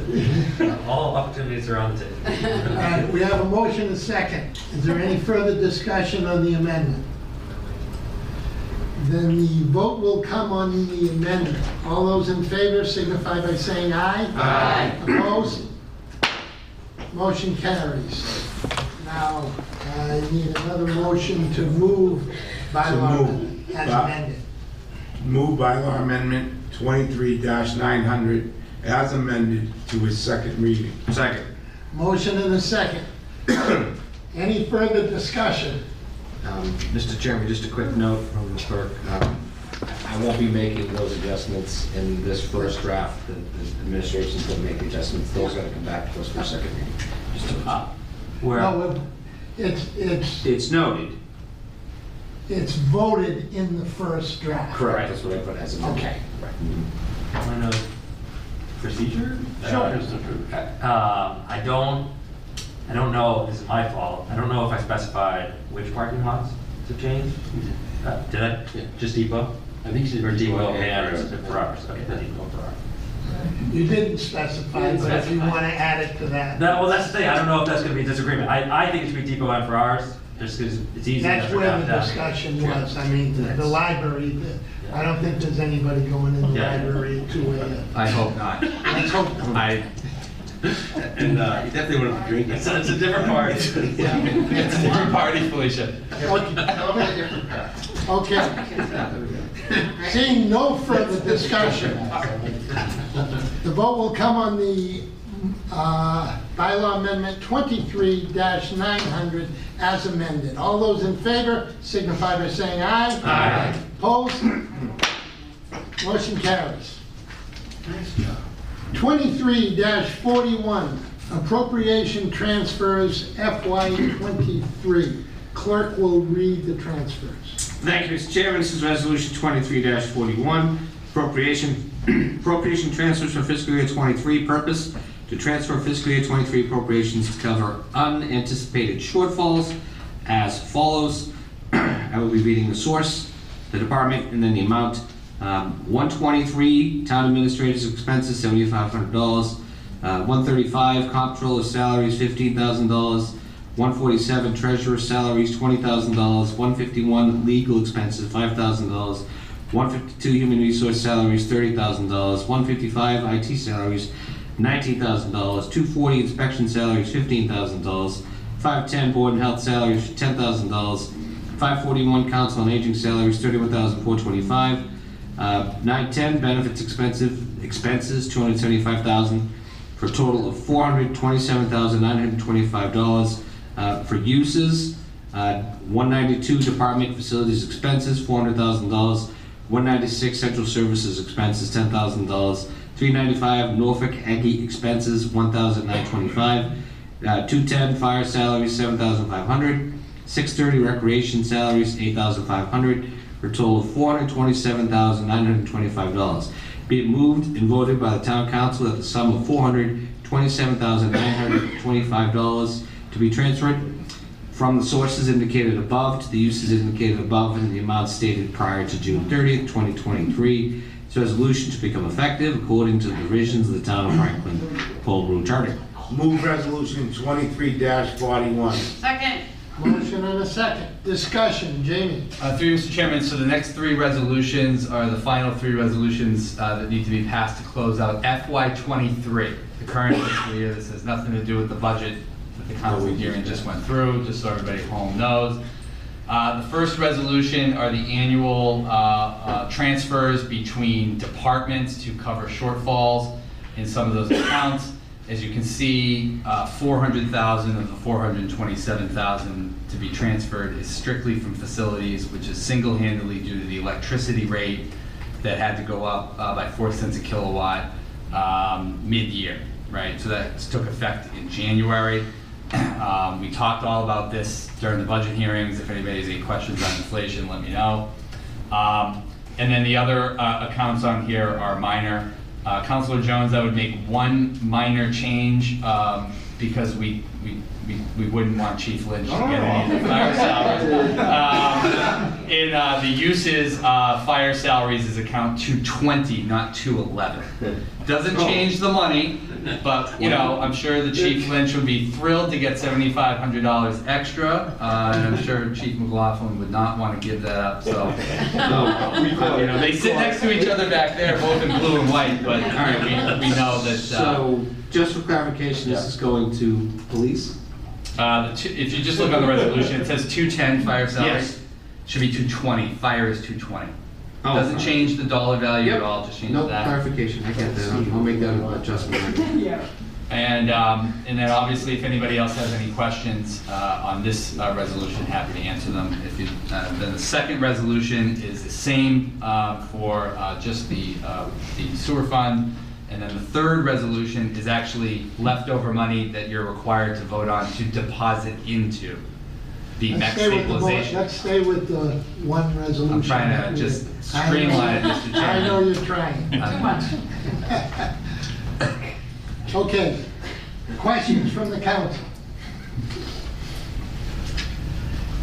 All opportunities are on the table. We have a motion and a second. Is there any further discussion on the amendment? Then the vote will come on the amendment. All those in favor signify by saying aye. Aye. Opposed? Motion carries. Now, I need another motion to move bylaw amendment as amended. Move bylaw amendment 23-900 as amended to its second reading. Second. Motion and a second. Any further discussion? Mr. Chairman, just a quick note from the clerk. I I won't be making those adjustments in this first draft. The administration's going to make the adjustments. Those are going to come back to us for a second reading. Just to well, it's noted. It's voted in the first draft. Correct. That's what I put as a vote. Okay. Right. I know procedure. Sure. I don't know. This is my fault. I don't know if I specified which parking lots to change. Did I? Yeah. Just depot. I think she did. Or depot and for hours. Okay, the depot for hours. You didn't specify, but if you want to add it to that. No, well, that's the thing. I don't know if that's going to be a disagreement. I think it should be depot and for hours. Just because it's easy. That's where the discussion was. I mean, the library. I don't think there's anybody going in the library to a. I hope not. Let's hope not. And you definitely wouldn't have drinking. So it's a different party. It's a different party, Felicia. Okay. Seeing no further discussion, the vote will come on the bylaw amendment 23-900 as amended. All those in favor signify by saying aye. Aye. Opposed? Motion carries. Nice job. 23-41, appropriation transfers FY23. Clerk will read the transfers. Thank you, Mr. Chairman. This is resolution 23-41, appropriation transfers for fiscal year 23. Purpose to transfer fiscal year 23 appropriations to cover unanticipated shortfalls as follows. I will be reading the source, the department, and then the amount. 123 town administrators expenses $7,500, 135 comptroller's salaries $15,000, 147 treasurer's salaries $20,000, 151 legal expenses $5,000, 152 human resource salaries $30,000, 155 IT salaries $19,000, 240 inspection salaries $15,000, 510 board and health salaries $10,000, 541 council on aging salaries $31,425. 910 benefits expenses $275,000 for a total of $427,925. For uses, 192 department facilities expenses $400,000, 196 central services expenses $10,000, 395 Norfolk Aggie expenses $1,925, 210 fire salaries $7,500, 630 recreation salaries $8,500. For a total of $427,925. Be it moved and voted by the Town Council that the sum of $427,925 to be transferred from the sources indicated above to the uses indicated above and the amounts stated prior to June 30th, 2023. This resolution to become effective according to the provisions of the Town of Franklin Poll Rule Charter. Move resolution 23-41. Second. Motion and a second. Discussion, Jamie. Through you, Mr. Chairman, so the next three resolutions are the final three resolutions that need to be passed to close out FY23, the current fiscal year. This has nothing to do with the budget that the council hearing just went through, just so everybody at home knows. The first resolution are the annual transfers between departments to cover shortfalls in some of those accounts. As you can see, 400,000 of the 427,000 to be transferred is strictly from facilities, which is single-handedly due to the electricity rate that had to go up by 4 cents a kilowatt mid-year, right? So that took effect in January. We talked all about this during the budget hearings. If anybody has any questions on inflation, let me know. And then the other accounts on here are minor. Councilor Jones, I would make one minor change because we wouldn't want Chief Lynch to get any of the fire salaries. In the uses, fire salaries is account 220, not 211. Doesn't change the money, but you know I'm sure the Chief Lynch would be thrilled to get $7,500 extra, and I'm sure Chief McLaughlin would not want to give that up. So you know, they sit next to each other back there, both in blue and white. But all right, we know that. So just for clarification, this is going to police. If you just look on the resolution, it says 210 fire salaries. Yes. Should be 220. Fire is 220. Oh, doesn't change the dollar value at all. Just change that. No clarification. I get that. I'll make that adjustment. Yeah. And And then obviously, if anybody else has any questions on this resolution, happy to answer them. If you, then the second resolution is the same for just the sewer fund. And then the third resolution is actually leftover money that you're required to vote on to deposit into the MECC stabilization. Let's stay with the one resolution. I'm trying to just streamline it, Mr. Chairman. I know you're trying. Too much. Okay, questions from the council?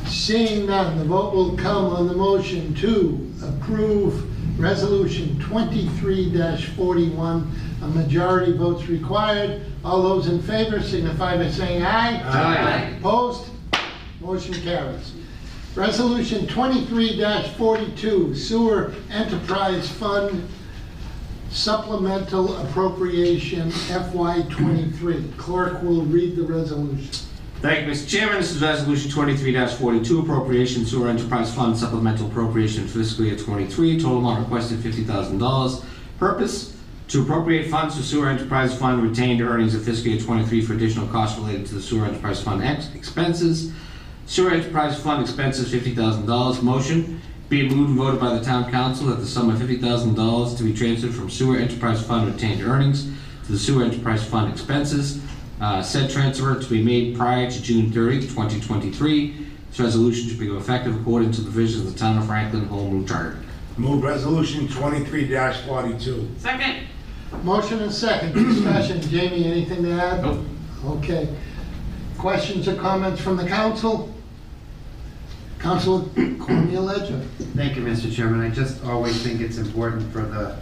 Seeing none, the vote will come on the motion to approve resolution 23-41. A majority votes required. All those in favor signify by saying aye. Aye. Opposed? Motion carries. Resolution 23-42, Sewer Enterprise Fund Supplemental Appropriation FY23. Clerk will read the resolution. Thank you, Mr. Chairman. This is Resolution 23-42, Appropriation Sewer Enterprise Fund Supplemental Appropriation for Fiscal Year 23. Total amount requested $50,000. Purpose, to appropriate funds to Sewer Enterprise Fund retained earnings of Fiscal Year 23 for additional costs related to the Sewer Enterprise Fund expenses. Sewer Enterprise Fund expenses $50,000. Motion, be it moved and voted by the Town Council that the sum of $50,000 to be transferred from Sewer Enterprise Fund retained earnings to the Sewer Enterprise Fund expenses. Said transfer to be made prior to June 30, 2023. This resolution should become effective according to the provisions of the Town of Franklin Home Rule Charter. Move Resolution 23-42. Second. Motion and second. Discussion. Jamie, anything to add? Nope. Okay. Questions or comments from the Council? Councilor Cornelledger. Thank you, Mr. Chairman. I just always think it's important for the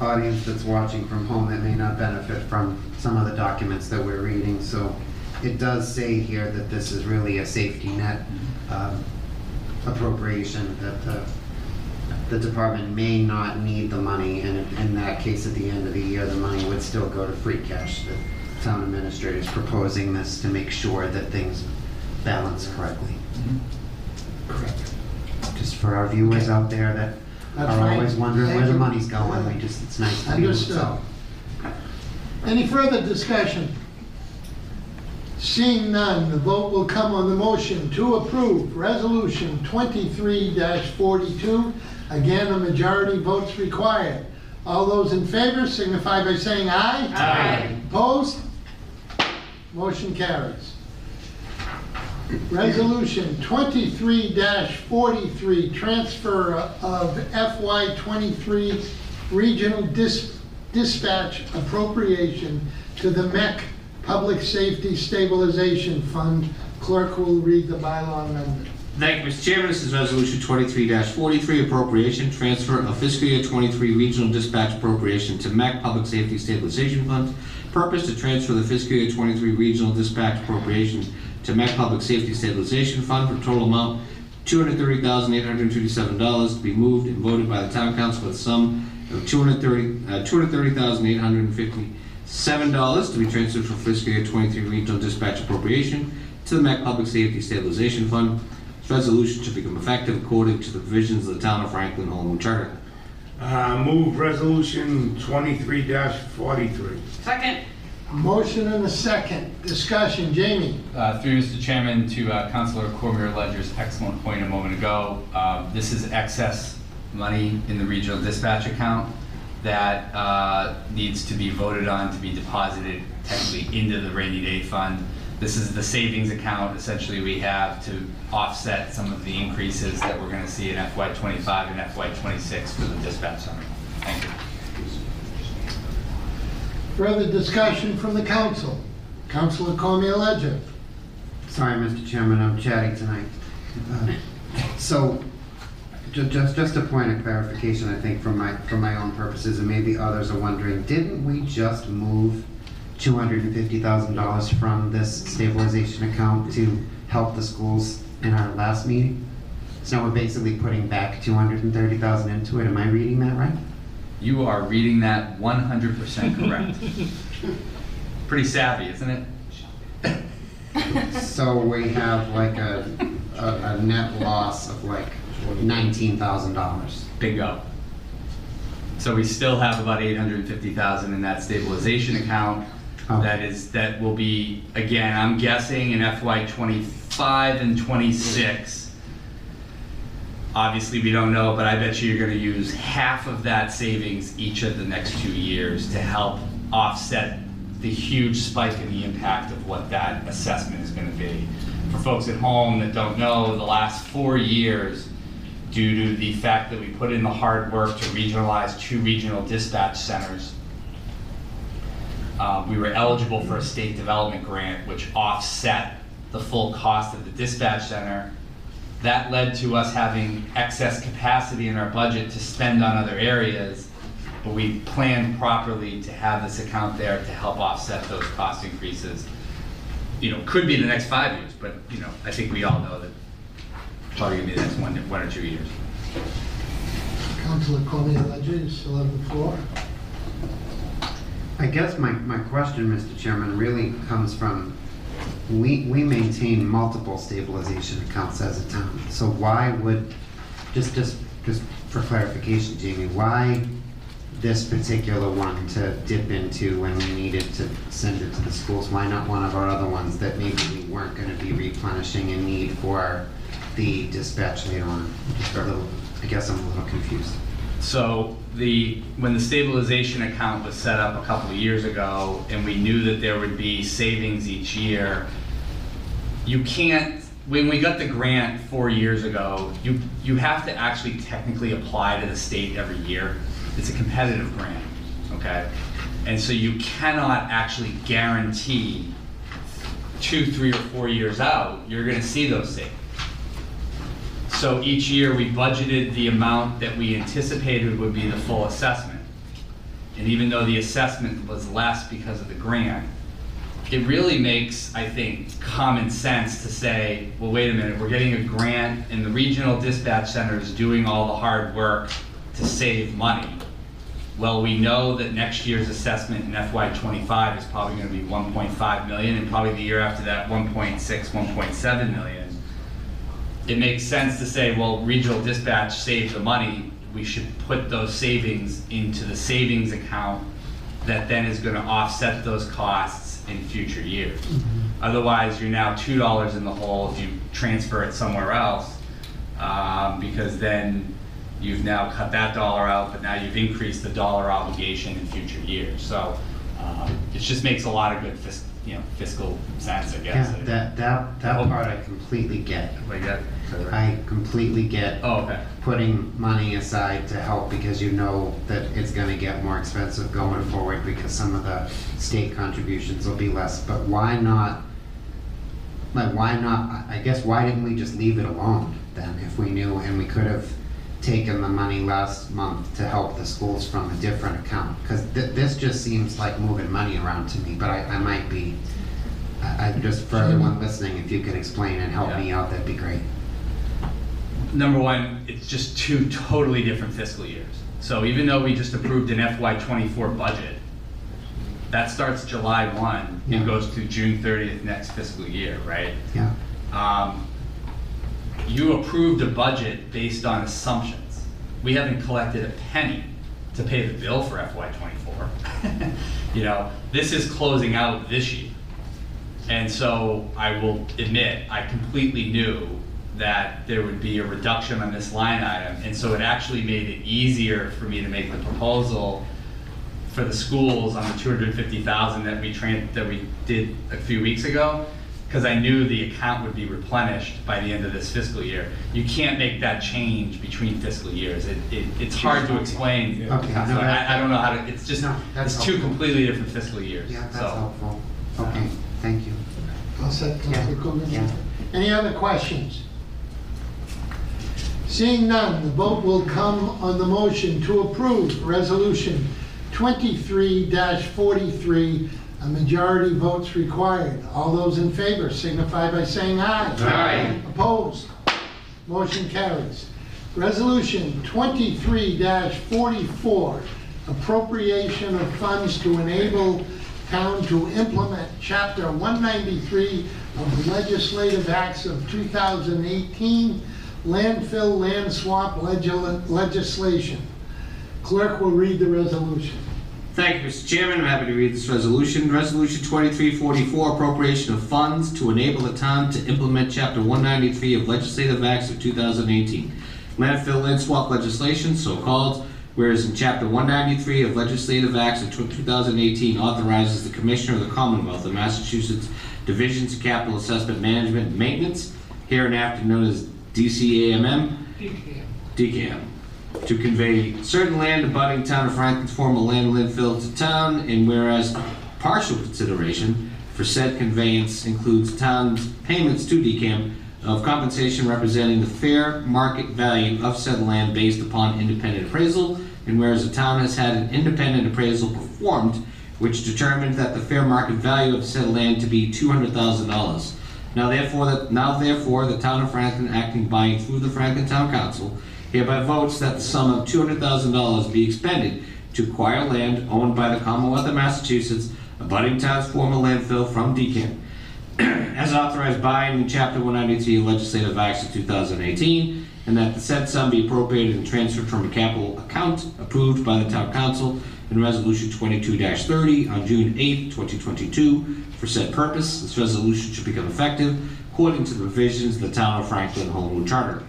audience that's watching from home that may not benefit from some of the documents that we're reading. So it does say here that this is really a safety net appropriation, that the department may not need the money, and in that case at the end of the year the money would still go to free cash. The town administrator is proposing this to make sure that things balance correctly. Mm-hmm. Correct. Just for our viewers out there that are always wondering where the money's going, we just, it's nice to understand. Any further discussion? Seeing none, the vote will come on the motion to approve Resolution 23-42. Again, a majority votes required. All those in favor signify by saying aye. Aye. Opposed? Motion carries. Resolution 23-43, transfer of FY23 regional dispatch appropriation to the MEC Public Safety Stabilization Fund. Clerk will read the bylaw number. Thank you, Mr. Chairman. This is Resolution 23-43, appropriation transfer of Fiscal Year 23 regional dispatch appropriation to MEC Public Safety Stabilization Fund. Purpose, to transfer the Fiscal Year 23 regional dispatch appropriation to MEC Public Safety Stabilization Fund for a total amount $230,857 to be moved and voted by the Town Council with a sum of $230,857 to be transferred from Fiscal Year 23 Regional Dispatch Appropriation to the MEC Public Safety Stabilization Fund. This resolution should become effective according to the provisions of the Town of Franklin Home Rule Charter. Move Resolution 23-43. Second. Motion and a second. Discussion. Jamie. Through Mr. Chairman to Councilor Cormier-Ledger's excellent point a moment ago. This is excess money in the regional dispatch account that needs to be voted on to be deposited technically into the rainy day fund. This is the savings account essentially we have to offset some of the increases that we're going to see in FY25 and FY26 for the dispatch center. Thank you. Further discussion from the council. Councilor Cormier-Ledger. Sorry, Mr. Chairman, I'm chatting tonight. So, just a point of clarification, I think, for my own purposes, and maybe others are wondering, didn't we just move $250,000 from this stabilization account to help the schools in our last meeting? So we're basically putting back $230,000 into it. Am I reading that right? You are reading that 100% correct. Pretty savvy, isn't it? So we have like a net loss of like $19,000. Bingo. So we still have about $850,000 in that stabilization account. That will be, again, I'm guessing in FY 25 and 26. Obviously we don't know, but I bet you you're going to use half of that savings each of the next 2 years to help offset the huge spike in the impact of what that assessment is going to be. For folks at home that don't know, the last 4 years, due to the fact that we put in the hard work to regionalize 2 regional dispatch centers, we were eligible for a state development grant which offset the full cost of the dispatch center. That led to us having excess capacity in our budget to spend on other areas, but we planned properly to have this account there to help offset those cost increases. You know, could be the next 5 years, but you know, I think we all know that probably gonna be the next one or two years. Councilor Cormier Ledger, you still have the floor. I guess my question, Mr. Chairman, really comes from, we maintain multiple stabilization accounts as a town. So why would, just for clarification, Jamie, why this particular one to dip into when we needed to send it to the schools? Why not one of our other ones that maybe we weren't going to be replenishing in need for the dispatch later on? I guess I'm a little confused. So when the stabilization account was set up a couple of years ago and we knew that there would be savings each year, you can't, when we got the grant 4 years ago, you have to actually technically apply to the state every year. It's a competitive grant, okay? And so you cannot actually guarantee 2, 3, or 4 years out, you're gonna see those savings. So each year we budgeted the amount that we anticipated would be the full assessment. And even though the assessment was less because of the grant, it really makes, I think, common sense to say, well, wait a minute, we're getting a grant and the regional dispatch center is doing all the hard work to save money. Well, we know that next year's assessment in FY25 is probably gonna be 1.5 million and probably the year after that, 1.6, 1.7 million. It makes sense to say, well, regional dispatch saved the money. We should put those savings into the savings account that then is going to offset those costs in future years. Mm-hmm. Otherwise, you're now $2 in the hole if you transfer it somewhere else, because then you've now cut that dollar out, but now you've increased the dollar obligation in future years. So it just makes a lot of good fiscal sense, I guess. Yeah, that part I completely get. Like that. I completely get putting money aside to help because you know that it's going to get more expensive going forward because some of the state contributions will be less. But why not? Like, why not? I guess why didn't we just leave it alone then? If we knew and we could have taken the money last month to help the schools from a different account, because this just seems like moving money around to me. But I might be. I'm just, for everyone listening, if you could explain and help me out, that'd be great. Number one, it's just 2 totally different fiscal years. So even though we just approved an FY24 budget, that starts July 1 and goes through June 30th next fiscal year, right? Yeah. You approved a budget based on assumptions. We haven't collected a penny to pay the bill for FY24. You know, this is closing out this year. And so I will admit, I completely knew that there would be a reduction on this line item. And so it actually made it easier for me to make the proposal for the schools on the $250,000 that we did a few weeks ago, because I knew the account would be replenished by the end of this fiscal year. You can't make that change between fiscal years. It's hard to explain. Okay, so no, I don't know how to, it's just, it's 2 completely different fiscal years. Yeah, that's helpful. Okay, thank you. All set, Any other questions? Seeing none, the vote will come on the motion to approve Resolution 23-43. A majority votes required. All those in favor signify by saying aye. Aye. Opposed? Motion carries. Resolution 23-44, appropriation of funds to enable town to implement Chapter 193 of the Legislative Acts of 2018, landfill land swap legislation. Clerk will read the resolution. Thank you, Mr. Chairman. I'm happy to read this resolution. Resolution 2344, appropriation of funds to enable the town to implement Chapter 193 of Legislative Acts of 2018. Landfill land swap legislation, so called, whereas in Chapter 193 of Legislative Acts of 2018 authorizes the Commissioner of the Commonwealth of Massachusetts Divisions of Capital Assessment Management and Maintenance, hereinafter known as DCAMM, DCAM, to convey certain land abutting town of Franklin's former land landfill to town, and whereas partial consideration for said conveyance includes town's payments to DCAM of compensation representing the fair market value of said land based upon independent appraisal, and whereas the town has had an independent appraisal performed which determined that the fair market value of said land to be $200,000. Now therefore, the town of Franklin, acting by and through the Franklin Town Council, hereby votes that the sum of $200,000 be expended to acquire land owned by the Commonwealth of Massachusetts, abutting town's former landfill, from DCAM, as authorized by and in Chapter 193 Legislative Acts of 2018, and that the said sum be appropriated and transferred from a capital account approved by the Town Council in Resolution 22-30 on June 8, 2022, for said purpose. This resolution should become effective according to the provisions of the Town of Franklin Home Rule Charter.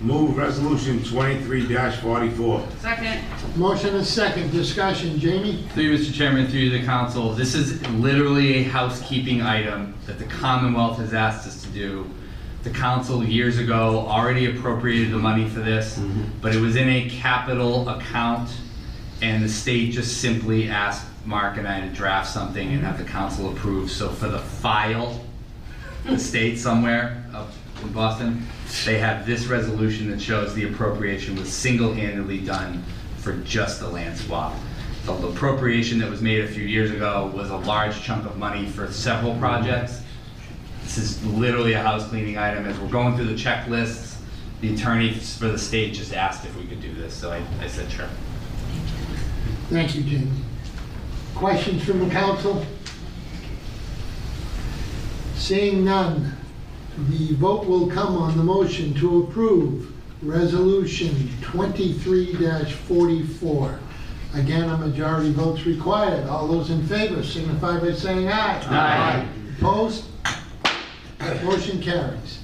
Move Resolution 23-44. Second. Motion and second. Discussion. Jamie? Through you, Mr. Chairman, through you, the council. This is literally a housekeeping item that the Commonwealth has asked us to do. The council years ago already appropriated the money for this, but it was in a capital account, and the state just simply asked Mark and I to draft something and have the council approve. So for the file, the state somewhere up in Boston, they have this resolution that shows the appropriation was single-handedly done for just the land swap. So the appropriation that was made a few years ago was a large chunk of money for several projects. This is literally a house cleaning item. As we're going through the checklists, the attorney for the state just asked if we could do this, so I said sure. Thank you, Jim. Questions from the council? Seeing none, the vote will come on the motion to approve Resolution 23-44. Again, a majority vote's required. All those in favor signify by saying aye. Aye. Opposed? Motion carries.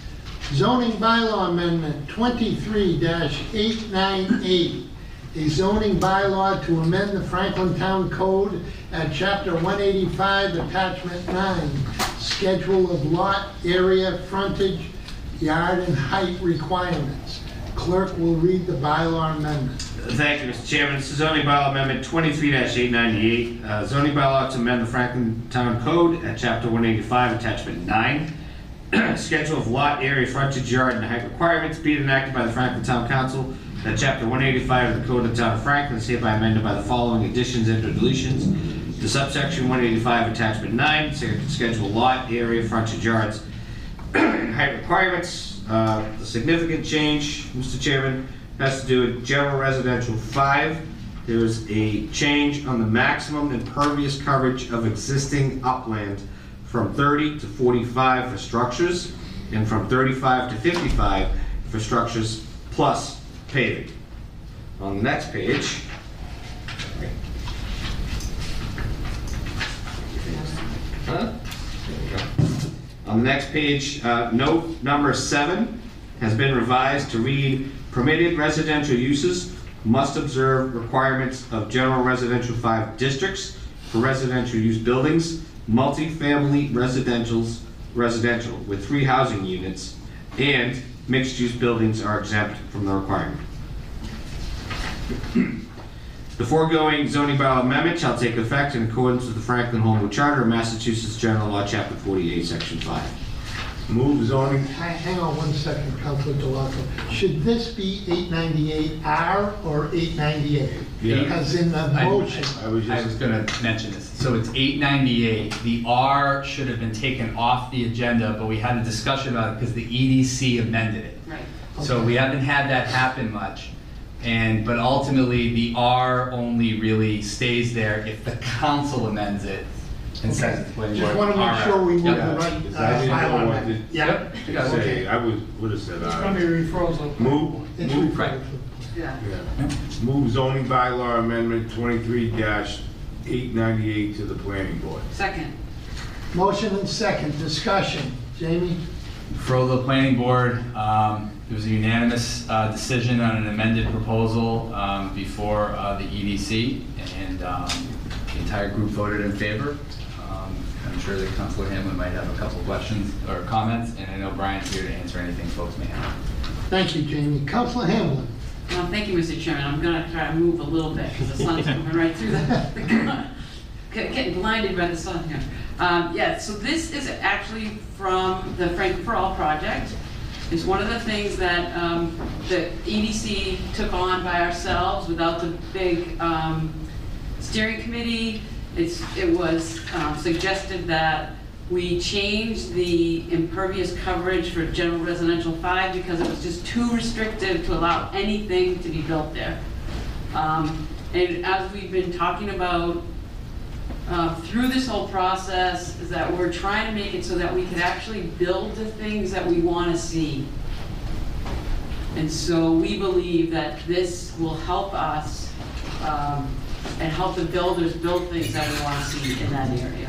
Zoning bylaw amendment 23-898. A zoning bylaw to amend the Franklin Town Code at Chapter 185, Attachment 9, Schedule of Lot, Area, Frontage, Yard, and Height Requirements. Clerk will read the bylaw amendment. Thank you, Mr. Chairman. This is zoning bylaw amendment 23-898, zoning bylaw to amend the Franklin Town Code at Chapter 185, Attachment 9. Schedule of Lot, Area, Frontage, Yard, and Height Requirements be enacted by the Franklin Town Council. That Chapter 185 of the Code of the Town of Franklin is hereby amended by the following additions and deletions. To subsection 185, attachment 9, schedule lot, area, frontage, yards, and height requirements. The significant change, Mr. Chairman, has to do with general residential 5. There is a change on the maximum impervious coverage of existing upland from 30 to 45 for structures, and from 35 to 55 for structures plus paving. On the next page, on the next page, note number 7 has been revised to read, permitted residential uses must observe requirements of general residential 5 districts for residential use buildings, multi-family residential with 3 housing units, and mixed-use buildings are exempt from the requirement. The foregoing zoning bylaw amendment shall take effect in accordance with the Franklin Home Rule Charter of Massachusetts General Law, Chapter 48, Section 5. Move zoning. Hang on one second, Councilor DeLocco. Should this be 898R or 898? Yeah. Because in the motion, I was going to mention this. So it's 898. The R should have been taken off the agenda, but we had a discussion about it because the EDC amended it. Right. Okay. So we haven't had that happen much, but ultimately the R only really stays there if the council amends it. Okay. Just want to make sure we move the right file on it. Yeah. I would have said. It's going to be referrals. Move zoning bylaw amendment 23-898 898 to the planning board. Second. Motion and second. Discussion. Jamie? For the planning board, it was a unanimous decision on an amended proposal before the EDC, and the entire group voted in favor. I'm sure that Councilor Hamlin might have a couple questions or comments, and I know Brian's here to answer anything folks may have. Thank you, Jamie. Councilor Hamlin. Well, thank you, Mr. Chairman. I'm going to try to move a little bit because the sun's moving right through the getting blinded by the sun here. Yeah, so this is actually from the Franklin for All project. It's one of the things that the EDC took on by ourselves without the big steering committee. It was suggested that we change the impervious coverage for general residential 5 because it was just too restrictive to allow anything to be built there. And as we've been talking about through this whole process, is that we're trying to make it so that we can actually build the things that we want to see. And so we believe that this will help us and help the builders build things that we want to see in that area.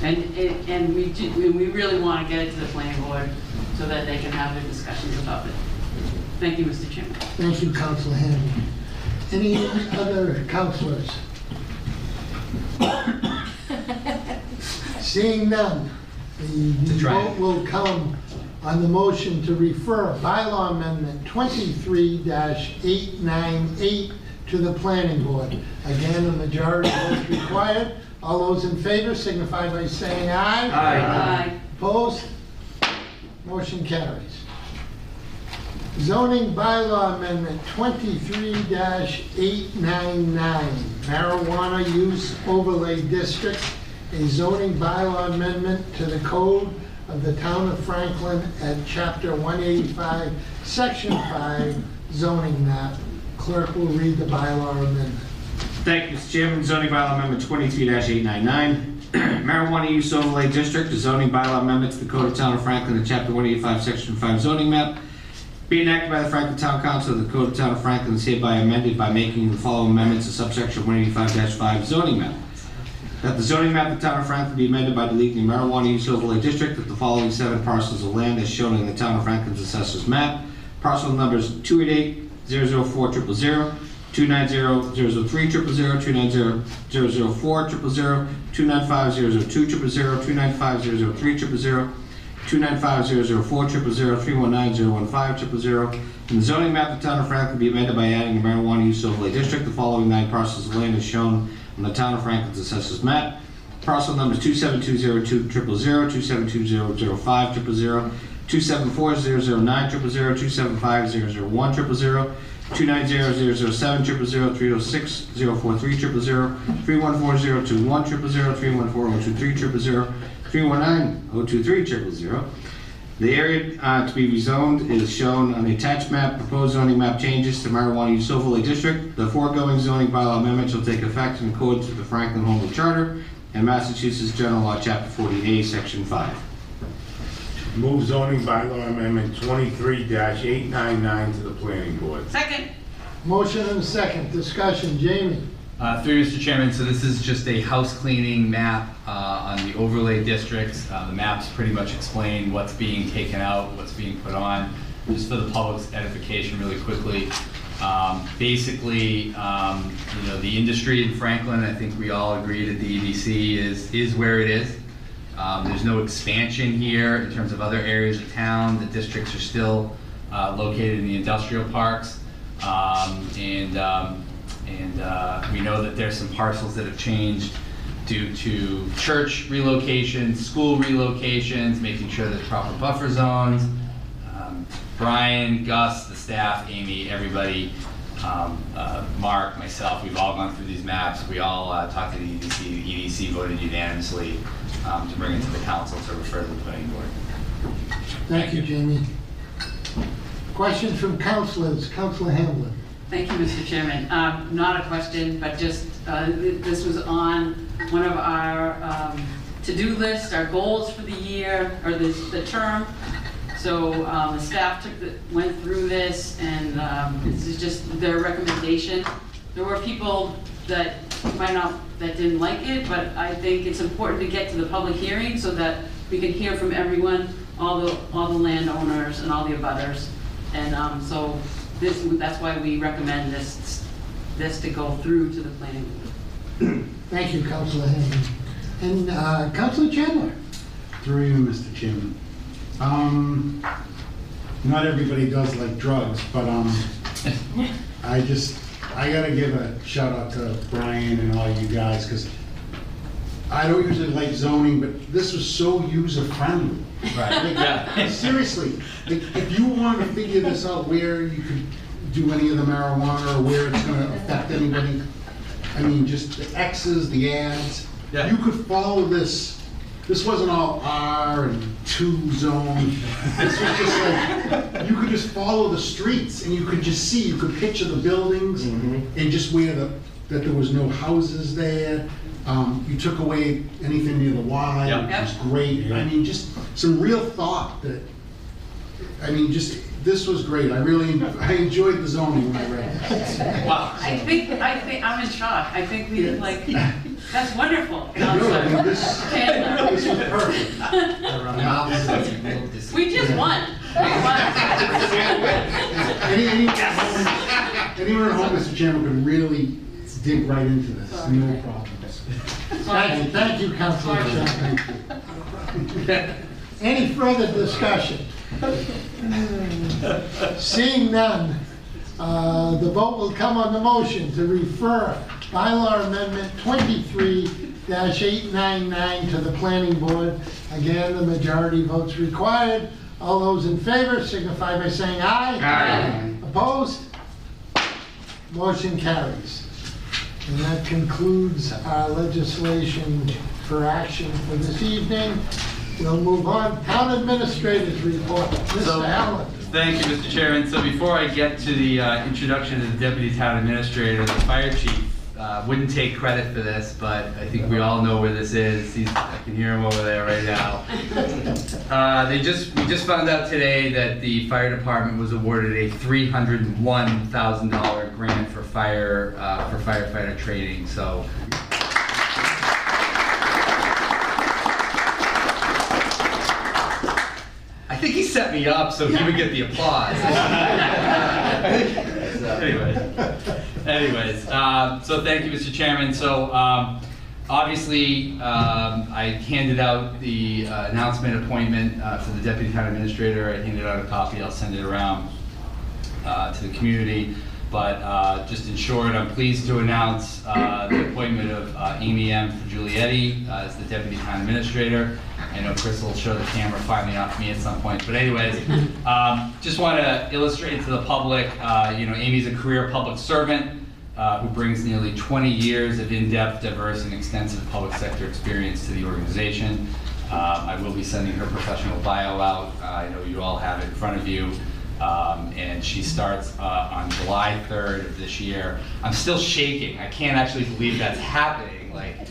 And we really want to get it to the planning board so that they can have their discussions about it. Thank you, Mr. Chairman. Thank you, Councilor Henry. Any other councilors? Seeing none, the vote will come on the motion to refer bylaw amendment 23-898 to the planning board. Again, a majority vote required. All those in favor signify by saying aye. Aye. Aye. Opposed? Motion carries. Zoning bylaw amendment 23-899, marijuana use overlay district, a zoning bylaw amendment to the code of the town of Franklin at chapter 185, section 5, zoning map. Clerk will read the bylaw amendment. Thank you, Mr. Chairman. Zoning bylaw amendment 23-899. Marijuana use overlay district, a zoning bylaw amendment to the Code of Town of Franklin in Chapter 185, Section 5 zoning map. Be enacted by the Franklin Town Council. The Code of Town of Franklin is hereby amended by making the following amendments to subsection 185-5 zoning map. That the zoning map of the Town of Franklin be amended by deleting the marijuana use overlay district of the following 7 parcels of land as shown in the Town of Franklin's assessor's map. Parcel numbers 288-004-000, 290-003-000, 290-004-000, 295-002-000, 295-003-000, 295-004-000, 319-015-000. And the zoning map of the Town of Franklin be amended by adding the marijuana use overlay district. The following 9 parcels of land is shown on the Town of Franklin's assessor's map. Parcel numbers 272-002-000, 272-005-000, 274-009-000, 275-001-000, 290-007-000, 306-043-000, 314-021-000, 314-023-000, 319-023-000. The area to be rezoned is shown on the attached map. Proposed zoning map changes to marijuana use overlay district. The foregoing zoning bylaw amendments will take effect in accordance with the Franklin Home Rule Charter and Massachusetts General Law, Chapter 40A, Section 5. Move zoning bylaw amendment 23-899 to the planning board. Second. Motion and second. Discussion. Jamie. Through you, Mr. Chairman. So this is just a house cleaning map on the overlay districts. The maps pretty much explain what's being taken out, what's being put on. Just for the public's edification, really quickly. Basically, the industry in Franklin, I think we all agree that the EDC is where it is. There's no expansion here in terms of other areas of town. The districts are still located in the industrial parks, and we know that there's some parcels that have changed due to church relocations, school relocations, making sure there's proper buffer zones. Brian, Gus, the staff, Amy, everybody, Mark, myself, we've all gone through these maps. We all talked to the EDC. The EDC voted unanimously to bring it to the council to refer to the planning board. Thank you, Jamie. Questions from councilors. Councilor Hamlin. Thank you, Mr. Chairman. Not a question, but just this was on one of our to-do lists, our goals for the year or the term. So the staff went through this, and this is just their recommendation. There were people that might not, that didn't like it, but I think it's important to get to the public hearing so that we can hear from everyone, all the landowners and all the abutters. And so that's why we recommend this to go through to the planning board. Thank you, Councilor Hayden. And Councilor Chandler. Through you, Mr. Chairman. Not everybody does like drugs, but I gotta give a shout out to Brian and all you guys, because I don't usually like zoning, but this was so user friendly. Right. Like, yeah. Seriously, like, if you want to figure this out, where you could do any of the marijuana or where it's going to affect anybody, I mean, just the X's, the ads. Yeah. You could follow this. This wasn't all R and 2 zone. This was just like, you could just follow the streets and you could just see, you could picture the buildings, mm-hmm. and just where that there was no houses there. You took away anything near the Y, yep. It was great. Yeah. I mean, just some real thought that, I mean, just, this was great. I enjoyed the zoning when I read it. Wow. So. I think, I'm in shock. I think we did, like, that's wonderful. No, this was perfect. We just won. Anyone at home, Mr. Chairman, can really dig right into this. Sorry. No problem. Thank you, Councilor. Thank you. Any further discussion? Seeing none, the vote will come on the motion to refer bylaw amendment 23-899 to the planning board. Again, the majority votes required. All those in favor signify by saying aye. Aye. Opposed? Motion carries. And that concludes our legislation for action for this evening. We'll move on. Town Administrator's Report. Mr. Allen. Thank you, Mr. Chairman. So before I get to the introduction of the Deputy Town Administrator, the Fire Chief wouldn't take credit for this, but I think we all know where this is. I can hear him over there right now. We just found out today that the fire department was awarded a $301,000 grant for firefighter training. So. I think he set me up so he would get the applause. Anyways, so thank you, Mr. Chairman. So obviously, I handed out the announcement appointment to the Deputy Town Administrator. I handed out a copy. I'll send it around to the community. But just in short, I'm pleased to announce the appointment of Amy M. Frigulietti as the Deputy Town Administrator. I know Chris will show the camera finally off me at some point. But anyways, just want to illustrate to the public, Amy's a career public servant who brings nearly 20 years of in-depth, diverse, and extensive public sector experience to the organization. I will be sending her professional bio out. I know you all have it in front of you. And she starts on July 3rd of this year. I'm still shaking. I can't actually believe that's happening. Like.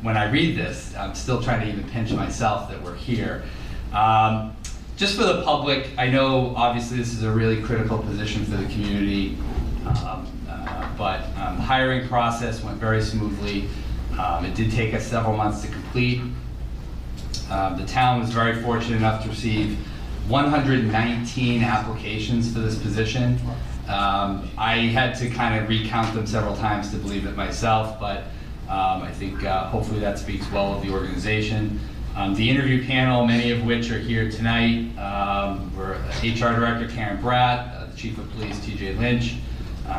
When I read this, I'm still trying to even pinch myself that we're here. Just for the public, I know obviously this is a really critical position for the community, but the hiring process went very smoothly. It did take us several months to complete. The town was very fortunate enough to receive 119 applications for this position. I had to kind of recount them several times to believe it myself, but I think hopefully that speaks well of the organization. The interview panel, many of which are here tonight, were HR Director Karen Bratt, the Chief of Police TJ Lynch,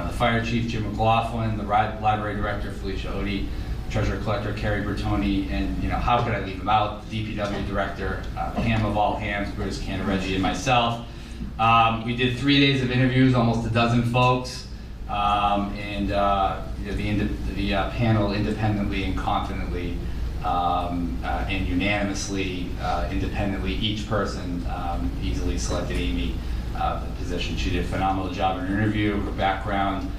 the Fire Chief Jim McLaughlin, the Library Director Felicia Odie, Treasurer Collector Carrie Bertoni, and how could I leave them out? The DPW Director, Ham of all hams, Bruce Cantareggi, and myself. We did 3 days of interviews, almost a dozen folks. The panel independently and confidently and unanimously, independently, each person easily selected Amy for the position. She did a phenomenal job in her interview. Her background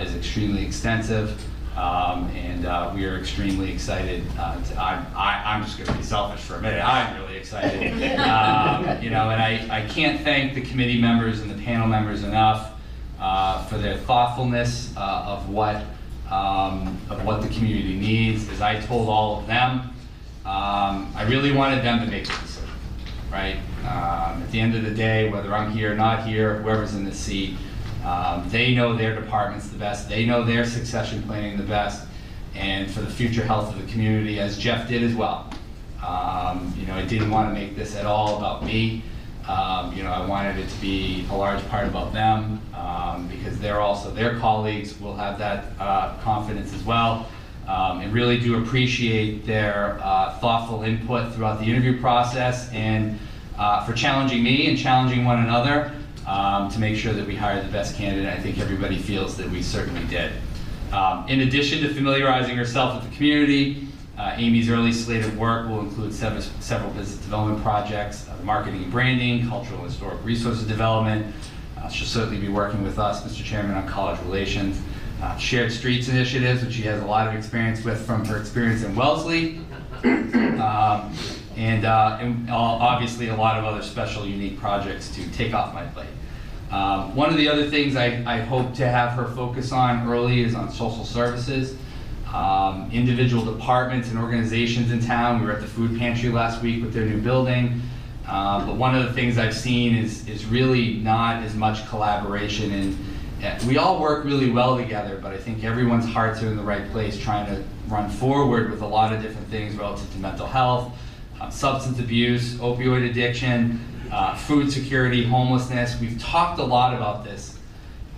is extremely extensive, and we are extremely excited. I'm just going to be selfish for a minute. I'm really excited, and I can't thank the committee members and the panel members enough. For their thoughtfulness of what of what the community needs, as I told all of them. I really wanted them to make the decision, right? At the end of the day, whether I'm here or not here, whoever's in the seat, they know their departments the best, they know their succession planning the best, and for the future health of the community, as Jeff did as well. You know, I didn't want to make this at all about me. You know, I wanted it to be a large part about them, because they're also, their colleagues will have that confidence as well, and really do appreciate their thoughtful input throughout the interview process, and for challenging me and challenging one another to make sure that we hire the best candidate. I think everybody feels that we certainly did. In addition to familiarizing herself with the community, Amy's early slate of work will include several business development projects, marketing and branding, cultural and historic resources development. She'll certainly be working with us, Mr. Chairman, on college relations. Shared streets initiatives, which she has a lot of experience with from her experience in Wellesley. And obviously a lot of other special, unique projects to take off my plate. One of the other things I hope to have her focus on early is on social services. Individual departments and organizations in town. We were at the food pantry last week with their new building. But one of the things I've seen is really not as much collaboration, and we all work really well together, but I think everyone's hearts are in the right place trying to run forward with a lot of different things relative to mental health, substance abuse, opioid addiction, food security, homelessness. We've talked a lot about this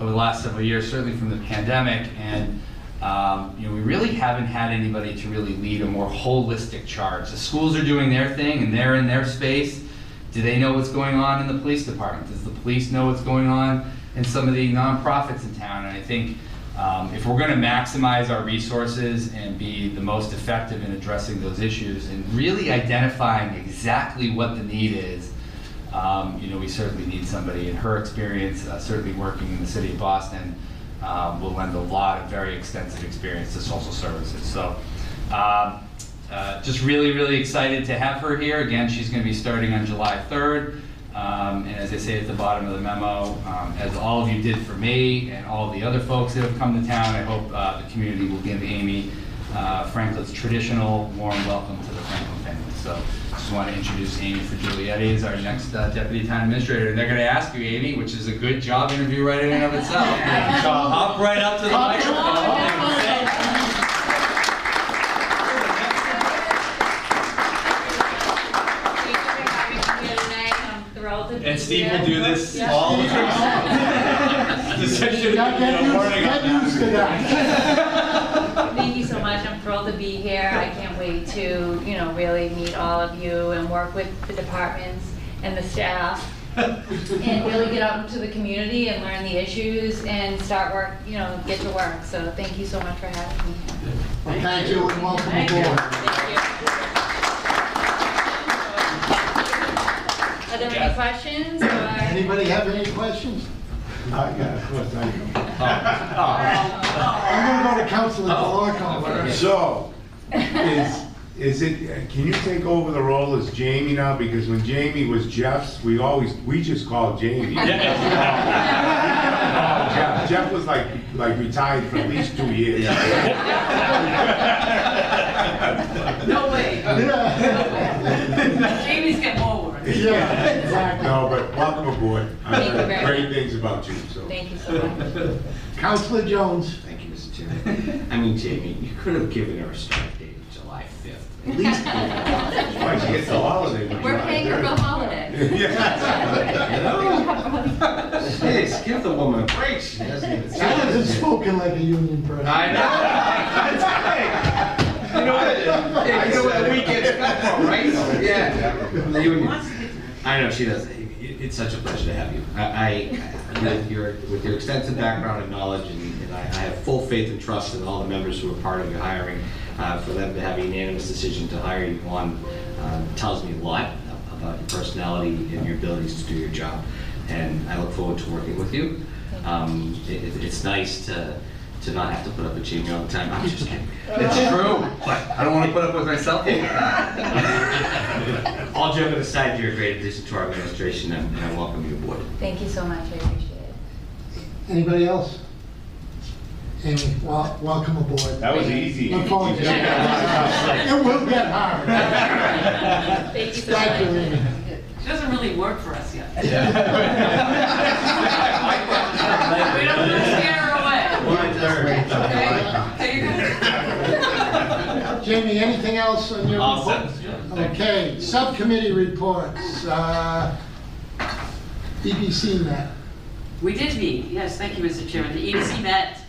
over the last several years, certainly from the pandemic, and you know, we really haven't had anybody to really lead a more holistic charge. The schools are doing their thing, and they're in their space. Do they know what's going on in the police department? Does the police know what's going on in some of the nonprofits in town? And I think if we're going to maximize our resources and be the most effective in addressing those issues and really identifying exactly what the need is, you know, we certainly need somebody in her experience, certainly working in the city of Boston. Will lend a lot of very extensive experience to social services. So just really, really excited to have her here. Again, she's going to be starting on July 3rd. And as I say at the bottom of the memo, as all of you did for me and all the other folks that have come to town, I hope the community will give Amy Franklin's traditional warm welcome to the Franklin family. So just want to introduce Amy Frigulietti as our next Deputy Town Administrator. And they're going to ask you, Amy, which is a good job interview right in and of itself. So I'll hop right up to the microphone. And Steve will do this all the time. This should have been a warning on that. Thank you so much. I'm thrilled to be here. I can't wait to, you know, really meet all of you and work with the departments and the staff and really get out into the community and learn the issues and start work, you know, get to work. So thank you so much for having me. Well, thank you and welcome aboard. Thank you. Are there any questions? Or? Anybody have any questions? Of course I do. I'm going to go to Councilor Clark. So, is it? Can you take over the role as Jamie now? Because when Jamie was Jeff's, we just called Jamie. Jeff was like retired for at least 2 years. No way. Jamie's getting older. Yeah, exactly. No, but welcome aboard. I've heard great things about you. So. Thank you so much. Councilor Jones. Thank you, Mr. Chairman. I mean, Jamie, you could have given her a start date of July 5th. At least she gets the holiday. We're paying her a holiday. Yes. Give the woman a break. She hasn't spoken like a union person. I know. That's right. You know what? You know what the weekend's come from, right? Yeah. I know she does. It's such a pleasure to have you. With your extensive background and knowledge, and I have full faith and trust in all the members who are part of your hiring. For them to have a unanimous decision to hire you on tells me a lot about your personality and your abilities to do your job. And I look forward to working with you. It's nice to not have to put up with Jamie all the time. I'm just kidding. It's true, but I don't want to put up with myself. All joking aside, you're a great addition to our administration, and I welcome you aboard. Thank you so much. I appreciate it. Anybody else? Amy, well, welcome aboard. That was easy. Apologies. It will get hard. Thank you so much. Thank you, Amy. It doesn't really work for us yet. Yeah. We don't want to scare away. Okay. Jamie, anything else on your report? Okay, subcommittee reports. EBC met. We did meet, yes, thank you, Mr. Chairman. The EBC met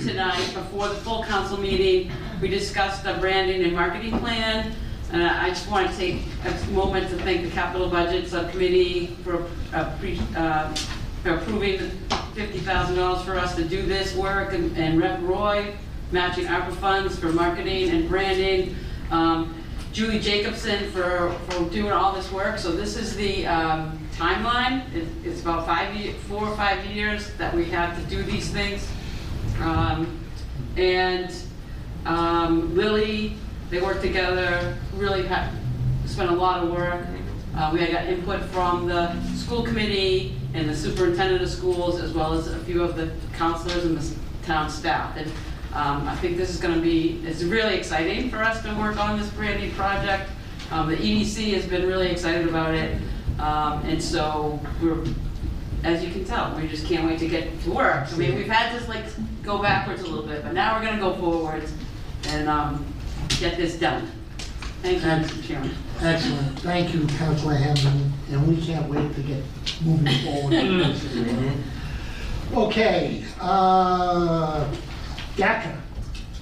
tonight before the full council meeting. We discussed the branding and marketing plan. I just want to take a moment to thank the Capital Budget Subcommittee for approving $50,000 for us to do this work, and Rep. Roy matching ARPA funds for marketing and branding. Julie Jacobson for doing all this work. So this is the timeline. It's about 4 or 5 years that we have to do these things. Lily, they worked together, really spent a lot of work. We got input from the school committee and the superintendent of schools, as well as a few of the counselors and the town staff. And, I think this is going to be, it's really exciting for us to work on this branding project. The EDC has been really excited about it. And so we're, as you can tell, we just can't wait to get to work. I mean, we've had this like go backwards a little bit, but now we're going to go forwards and get this done. Thank you, Mr. Chairman. Excellent. Thank you, Councilor Hammond. And we can't wait to get moving forward. Okay. GATRA.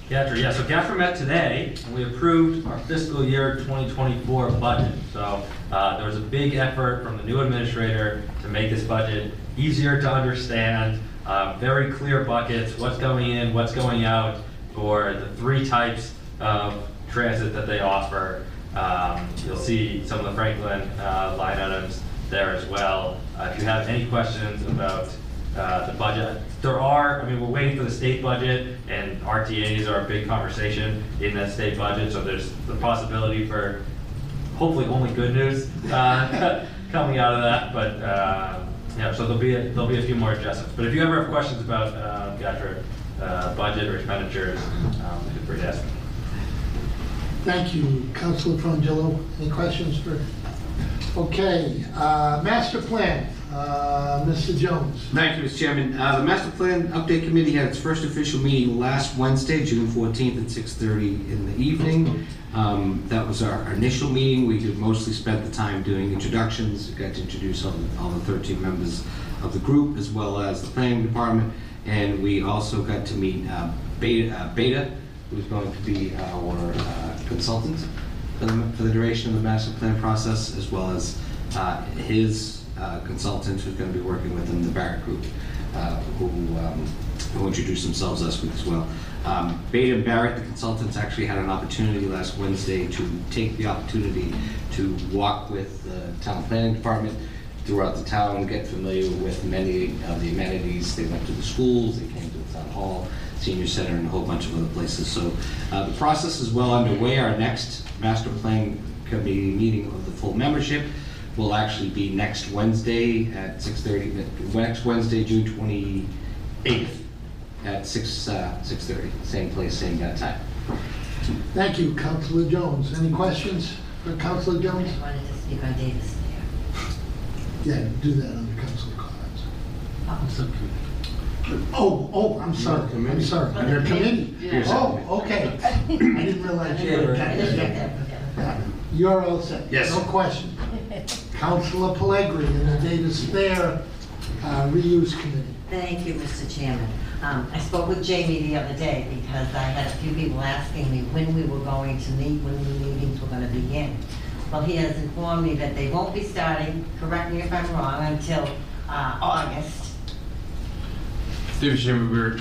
GATRA, yeah. So GATRA met today, and we approved our fiscal year 2024 budget. So there was a big effort from the new administrator to make this budget easier to understand, very clear buckets, what's going in, what's going out, for the three types of transit that they offer. You'll see some of the Franklin line items there as well. If you have any questions about the budget. There are, I mean, we're waiting for the state budget, and RTAs are a big conversation in that state budget, so there's the possibility for hopefully only good news coming out of that, but yeah, so there'll be a few more adjustments. But if you ever have questions about GATRA budget or expenditures, feel free to ask me. Thank you, Councilor Frondillo. Any questions for? Okay, master plan. Mr. Jones. Thank you, Mr. Chairman. The Master Plan Update Committee had its first official meeting last Wednesday, June 14th at 6:30 in the evening. That was our initial meeting. We had mostly spent the time doing introductions. We got to introduce all the 13 members of the group, as well as the planning department. And we also got to meet Beta, who's going to be our consultant for the duration of the Master Plan process, as well as his consultant who's going to be working with them, the Barrett Group, who introduced themselves last week as well. Beta and Barrett, the consultants, actually had an opportunity last Wednesday to take the opportunity to walk with the town planning department throughout the town, get familiar with many of the amenities. They went to the schools, they came to the town hall, senior center, and a whole bunch of other places. So the process is well underway. Our next master plan committee meeting of the full membership will actually be next Wednesday at 6:30. Next Wednesday, June 28th at 6:30. Same place, same time. Thank you, Councilor Jones. Any questions for Councilor Jones? I wanted to speak on Davis there. Yeah, do that under Councilor Collins. Oh, subcommittee. Oh, I'm sorry. I'm sorry. Under committee. Yeah. Oh, okay. I didn't realize you were. Yeah. You're all set. Yes. No question. Councilor Pellegrini and the Davis Fair Reuse Committee. Thank you, Mr. Chairman. I spoke with Jamie the other day because I had a few people asking me when we were going to meet, when the meetings were going to begin. Well, he has informed me that they won't be starting, correct me if I'm wrong, until August. Mr. Chairman, we're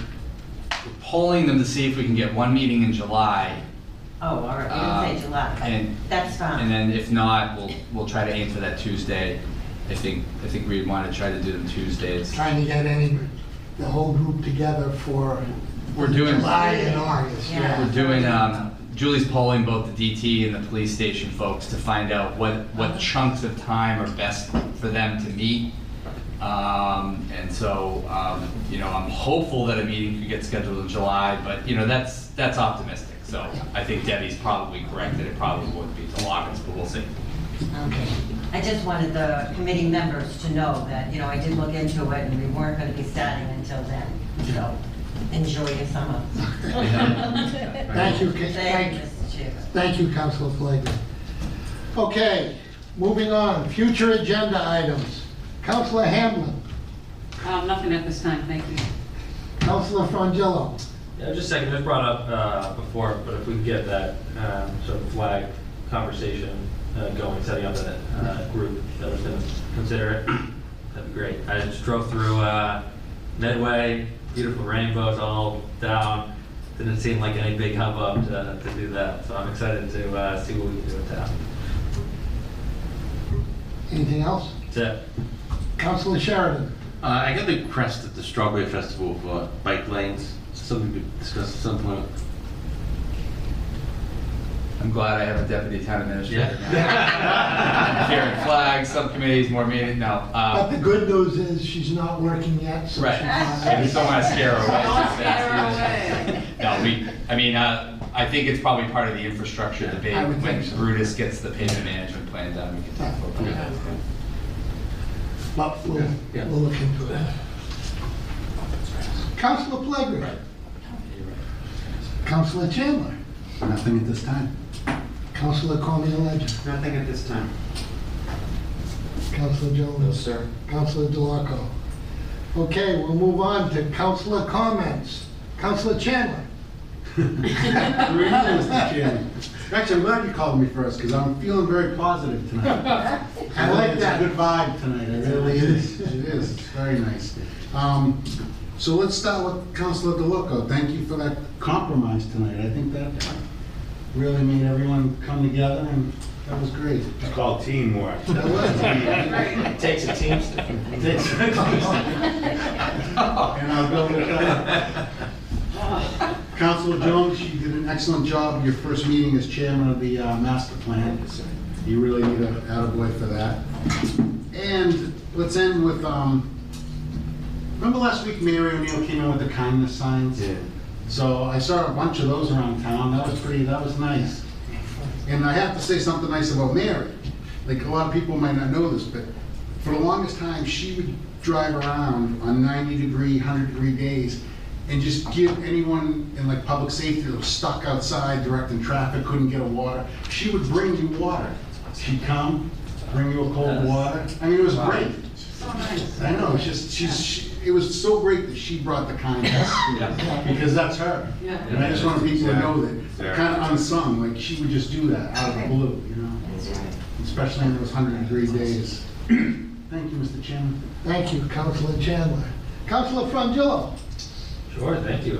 polling them to see if we can get one meeting in July. Oh, all right. You didn't say July, but that's fine. And then if not, we'll try to aim for that Tuesday. I think we want to try to do them Tuesdays. Trying to get the whole group together for July and August. Yeah. Yeah. We're doing. Julie's polling both the DT and the police station folks to find out what chunks of time are best for them to meet. And so, you know, I'm hopeful that a meeting could get scheduled in July, but, you know, that's optimistic. So I think Debbie's probably correct that it probably wouldn't be till August, but we'll see. Okay. I just wanted the committee members to know that, you know, I did look into it and we weren't going to be starting until then. So enjoy your summer. Thank you. Thank you, Mr. Chairman. Thank you, Councilor Flagler. Okay, moving on. Future agenda items. Councilor Hamlin. Nothing at this time, thank you. Councilor Frangillo. Yeah, just a second. It was brought up before, but if we can get that sort of flag conversation going, setting up that group that was going to consider it, that'd be great. I just drove through Midway, beautiful rainbows all down. Didn't seem like any big hubbub to do that, so I'm excited to see what we can do with that. Anything else? That's it. Councilor Sheridan. I got the crest at the Strawberry Festival for bike lanes. Something we could discuss at some point. I'm glad I have a deputy town administrator. Yeah. Karen flags, subcommittees, more meetings. No. But the good news is she's not working yet. So right. I just don't want to scare her away. No, I mean, I think it's probably part of the infrastructure debate. When Brutus gets the payment management plan done, we can talk about that. But we'll look into that. Councilor Plager. Right. Councilor Chandler. Nothing at this time. Councilor Cormier-Legend. Nothing at this time. Councilor Jones. No, sir. Councilor DeLarco. Okay, we'll move on to councilor comments. Councilor Chandler. Actually, I'm glad you called me first because I'm feeling very positive tonight. I like that. It's a good vibe tonight. It really is. It is. It's very nice. So let's start with Councilor DeLuca. Thank you for that compromise tonight. I think that really made everyone come together, and that was great. It's called teamwork. That was teamwork. It takes a team. It takes a team. And I'll go with that. Councilor Jones, you did an excellent job. Your first meeting as chairman of the master plan. You really need an attaboy for that. And let's end with. Remember last week Mary O'Neill came in with the kindness signs? Yeah. So I saw a bunch of those around town. That was pretty, that was nice. And I have to say something nice about Mary. Like a lot of people might not know this, but for the longest time she would drive around on 90-degree, 100-degree days and just give anyone in like public safety that was stuck outside directing traffic, couldn't get a water. She would bring you water. She'd come, bring you a cold water. I mean, it was great. So nice. I know, it's just, it was so great that she brought the kindness, because that's her. Yeah. And I just wanted people to know that, kind of unsung, like she would just do that out of the blue, you know, especially in those 100-degree days. Thank you, Mr. Chandler. Thank you, Councilor Chandler. Councilor Frangillo. Sure, thank you.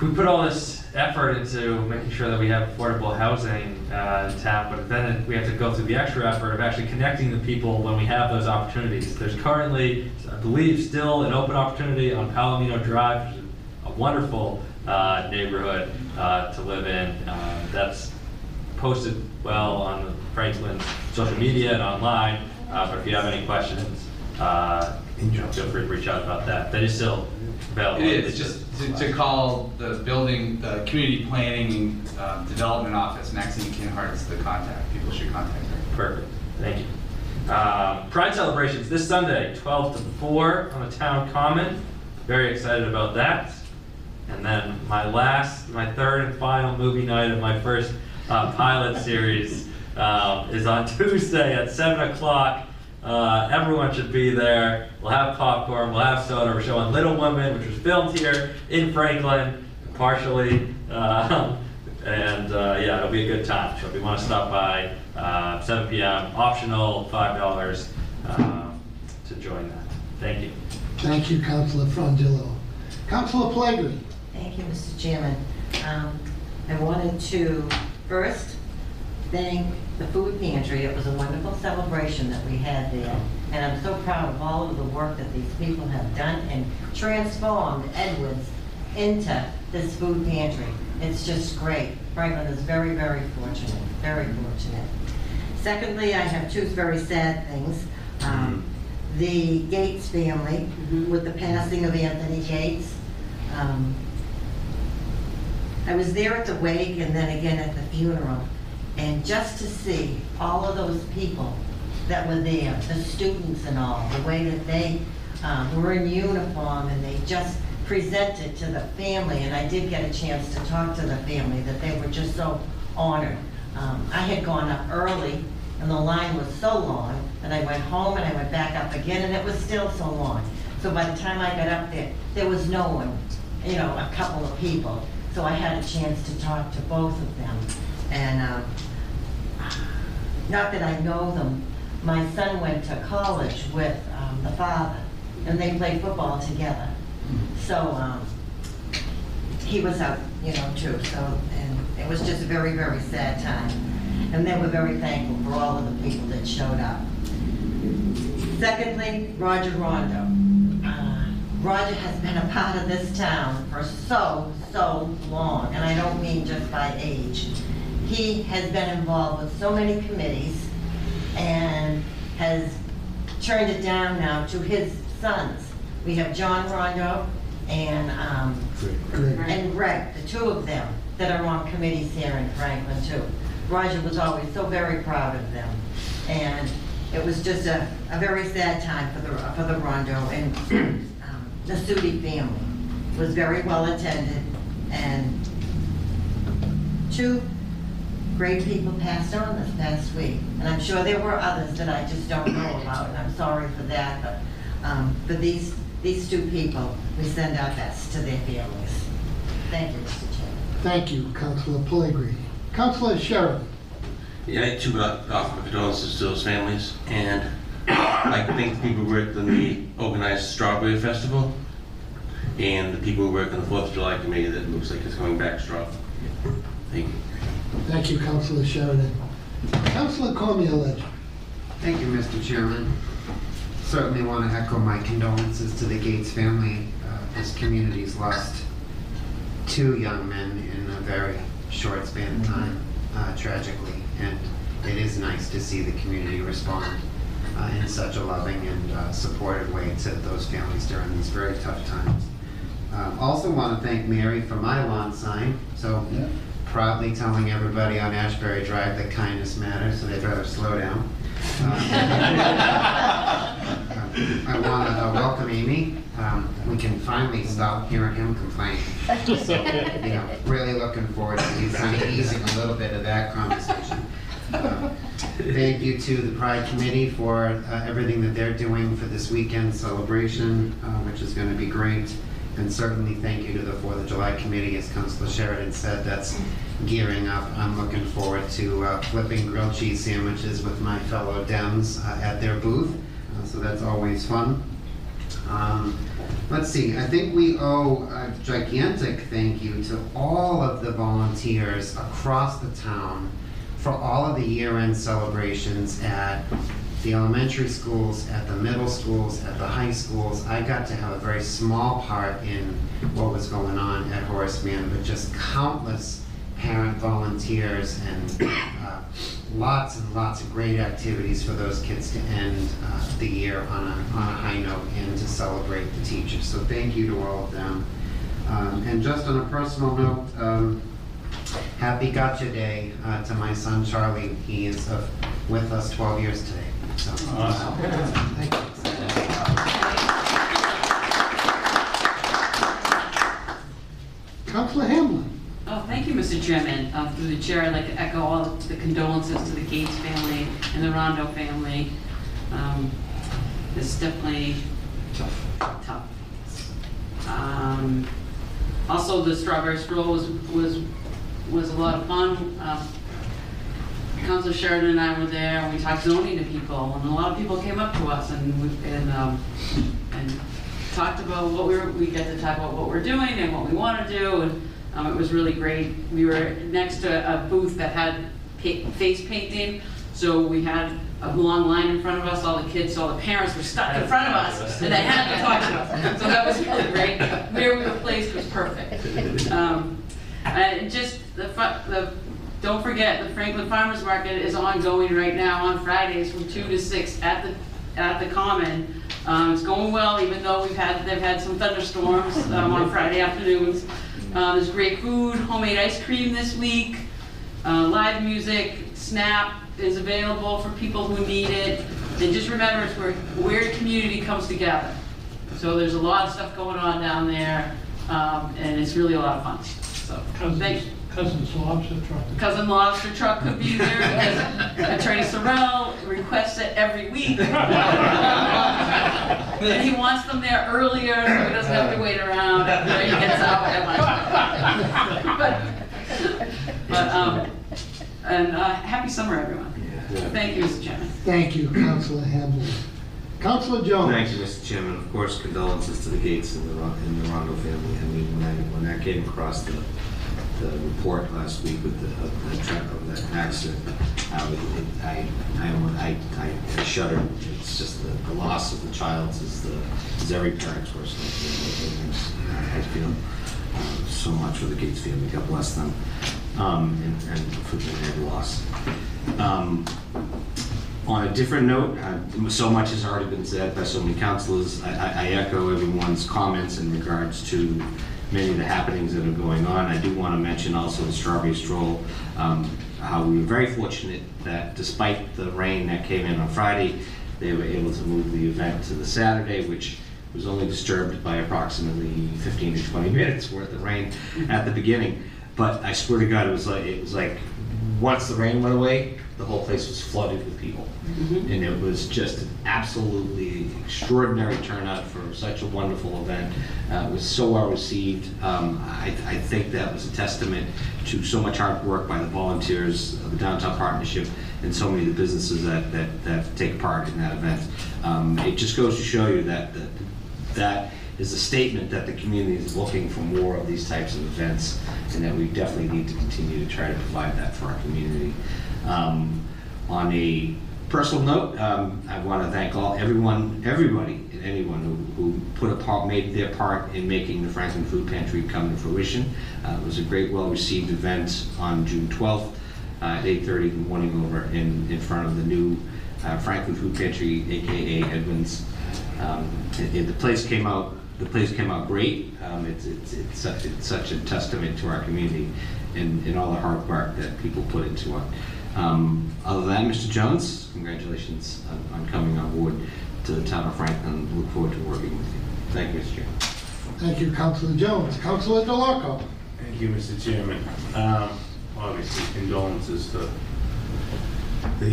We put all this effort into making sure that we have affordable housing in town, but then we have to go through the extra effort of actually connecting the people when we have those opportunities. There's currently, I believe, still an open opportunity on Palomino Drive, which is a wonderful neighborhood to live in. That's posted well on the Franklin social media and online, but if you have any questions, feel free to reach out about that. That is still available. It is. Just to call the building, the community planning development office, Maxine Kinhart's the contact. People should contact her. Perfect. Thank you. Pride celebrations this Sunday, 12 to 4 on the town common. Very excited about that. And then my third and final movie night of my first pilot series is on Tuesday at 7 o'clock. Everyone should be there. We'll have popcorn, we'll have soda. We're showing Little Women, which was filmed here in Franklin, partially. Yeah, it'll be a good time. So if you want to stop by, 7 p.m., optional, $5 to join that. Thank you. Thank you, Councilor Frangillo. Councilor Plager. Thank you, Mr. Chairman. I wanted to first thank the food pantry. It was a wonderful celebration that we had there, and I'm so proud of all of the work that these people have done and transformed Edmonds into this food pantry. It's just great. Franklin is very, very fortunate, very fortunate. Secondly, I have two very sad things. The Gates family, with the passing of Anthony Gates. I was there at the wake and then again at the funeral, and just to see all of those people that were there, the students and all, the way that they were in uniform and they just presented to the family, and I did get a chance to talk to the family, that they were just so honored. I had gone up early and the line was so long, and I went home and I went back up again and it was still so long. So by the time I got up there, there was no one, you know, a couple of people. So I had a chance to talk to both of them. And not that I know them, my son went to college with the father, and they played football together. So he was out, you know, too. So, and it was just a very, very sad time. And they were very thankful for all of the people that showed up. Secondly, Roger Rondo. Roger has been a part of this town for so, so long, and I don't mean just by age. He has been involved with so many committees and has turned it down now to his sons. We have John Rondo and Greg, the two of them that are on committees here in Franklin too. Roger was always so very proud of them, and it was just a very sad time for the Rondo and the Sudi family. It was very well attended, and two great people passed on this past week, and I'm sure there were others that I just don't know about, and I'm sorry for that, but for these two people, we send our best to their families. Thank you, Mr. Chairman. Thank you, Councilor Pellegrini. Councilor Sheridan. Yeah, I too offer my condolences to those families, and I think the people who worked in the organized Strawberry Festival and the people who work on the 4th of July committee that looks like it's going back straw. Thank you. Thank you, Councilor Sheridan. Councilor Cormier-Ledger. Thank you, Mr. Chairman. Certainly want to echo my condolences to the Gates family. This community's lost two young men in a very short span of time, tragically, and it is nice to see the community respond in such a loving and supportive way to those families during these very tough times. Also want to thank Mary for my lawn sign. So. Yeah. Proudly telling everybody on Ashbury Drive that kindness matters, so they'd rather slow down. I want to welcome Amy. We can finally stop hearing him complain. So, you know, really looking forward to you kind of easing a little bit of that conversation. Thank you to the Pride Committee for everything that they're doing for this weekend celebration, which is going to be great. And certainly thank you to the 4th of July committee, as Councilor Sheridan said, that's gearing up. I'm looking forward to flipping grilled cheese sandwiches with my fellow Dems at their booth, so that's always fun. Let's see, I think we owe a gigantic thank you to all of the volunteers across the town for all of the year-end celebrations at the elementary schools, at the middle schools, at the high schools. I got to have a very small part in what was going on at Horace Mann, but just countless parent volunteers and lots and lots of great activities for those kids to end the year on a high note and to celebrate the teachers. So thank you to all of them. And just on a personal note, happy GATRA Day to my son Charlie. He is with us 12 years today. So, awesome. Thank you. Councilor Hamlin. Oh, thank you, Mr. Chairman. Through the chair, I'd like to echo all the condolences to the Gates family and the Rondo family. It's definitely tough. Also, the Strawberry Stroll was a lot of fun. Councilor Sheridan and I were there, and we talked zoning to people, and a lot of people came up to us and talked about what we get to talk about what we're doing and what we want to do, and it was really great. We were next to a booth that had face painting, so we had a long line in front of us. All the kids, all the parents were stuck in front of us, and they had to talk to us. So that was really great. Where we were placed was perfect. And just don't forget, the Franklin Farmers Market is ongoing right now on Fridays from 2 to 6 at the at the Common. It's going well, even though they've had some thunderstorms on Friday afternoons. There's great food, homemade ice cream this week, live music, SNAP is available for people who need it. And just remember, it's where community comes together. So there's a lot of stuff going on down there, and it's really a lot of fun. So, Cousin's lobster truck. Cousin lobster truck could be there because Attorney Sorrell requests it every week. And he wants them there earlier so he doesn't have to wait around after he gets out at lunch. And happy summer, everyone. Yeah. Thank you, Mr. Chairman. Thank you, Councilor Hamlin. Councilor Jones. Thank you, Mr. Chairman. Of course, condolences to the Gates and the Rondo family. I mean, when that came across the report last week with the truck of that accident, I shuddered. It's just the loss of the child is every parent's worst nightmare. I feel so much for the Gates family. God bless them, and for their loss. On a different note, so much has already been said by so many councilors. I echo everyone's comments in regards to many of the happenings that are going on. I do want to mention also the Strawberry Stroll, how we were very fortunate that despite the rain that came in on Friday, they were able to move the event to the Saturday, which was only disturbed by approximately 15 to 20 minutes worth of rain at the beginning. But I swear to God, it was like once the rain went away, the whole place was flooded with people. Mm-hmm. And it was just an absolutely extraordinary turnout for such a wonderful event. It was so well received. I think that was a testament to so much hard work by the volunteers of the Downtown Partnership and so many of the businesses that take part in that event. It just goes to show you that is a statement that the community is looking for more of these types of events, and that we definitely need to continue to try to provide that for our community. On a personal note, I want to thank everybody and anyone who made their part in making the Franklin Food Pantry come to fruition. It was a great, well-received event on June 12th at 8:30 in the morning over in front of the new Franklin Food Pantry, AKA Edmonds. The place came out great. It's such a testament to our community and all the hard work that people put into it. Other than that, Mr. Jones, congratulations on coming on board to the town of Franklin. Look forward to working with you. Thank you, Mr. Chairman. Thank you, Councilor Jones. Councilor DeLarco. Thank you, Mr. Chairman. Obviously, condolences to the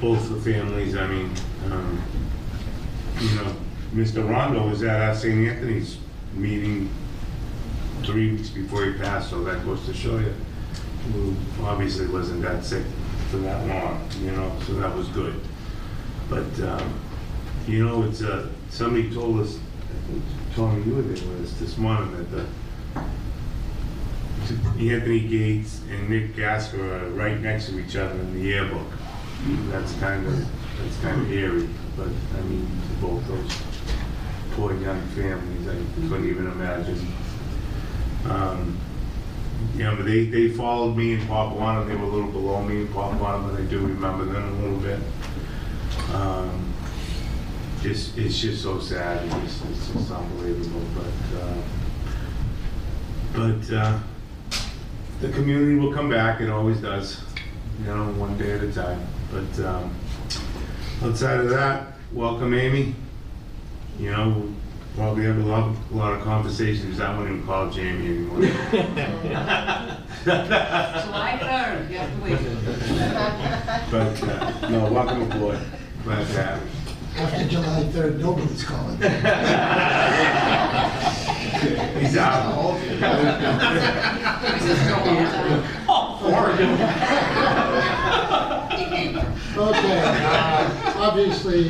both the families. I mean, you know, Mr. Rondo was at our St. Anthony's meeting 3 weeks before he passed, so that goes to show you. Who obviously wasn't that sick for that long, you know, so that was good. But, you know, it's somebody told us, I think Tommy, you were there with us this morning, that Anthony Gates and Nick Gasker are right next to each other in the yearbook. That's kind of eerie, but I mean, to both those poor young families, I couldn't even imagine. You know, they followed me in Pop 1, and they were a little below me in Pop 1, but I do remember them a little bit. It's just so sad. It's just unbelievable. But the community will come back. It always does. You know, one day at a time. But outside of that, welcome Amy. You know. Well, we have a lot of conversations. I wouldn't even call Jamie anymore. July 3rd, you have to wait. But no, welcome aboard. Glad to have you. After July 3rd, nobody's calling. He's out. Okay. Obviously.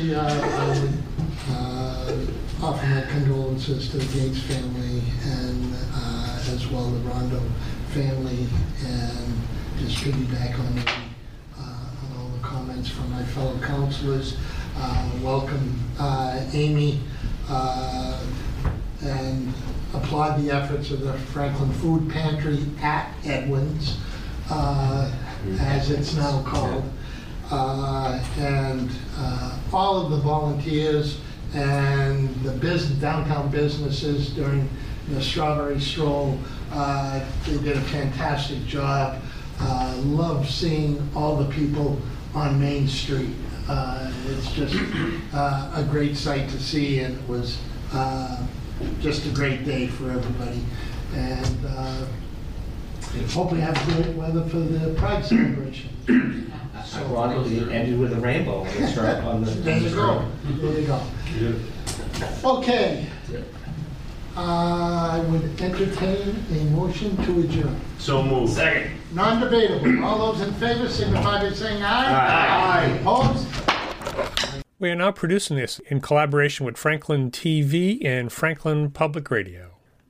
Offer my condolences to the Gates family and as well the Rondo family, and just piggyback on all the comments from my fellow councilors. Welcome Amy, and applaud the efforts of the Franklin Food Pantry at Edmonds, as it's now called. and all of the volunteers and the downtown businesses during the Strawberry Stroll. They did a fantastic job. Love seeing all the people on Main Street. It's just a great sight to see, and it was just a great day for everybody. And hopefully have great weather for the Pride celebration. So ironically, it ended with a rainbow. On the there you go. There you go. Okay. I would entertain a motion to adjourn. So moved. Second. Non-debatable. All those in favor signify by saying aye. Aye. Opposed? We are now producing this in collaboration with Franklin TV and Franklin Public Radio.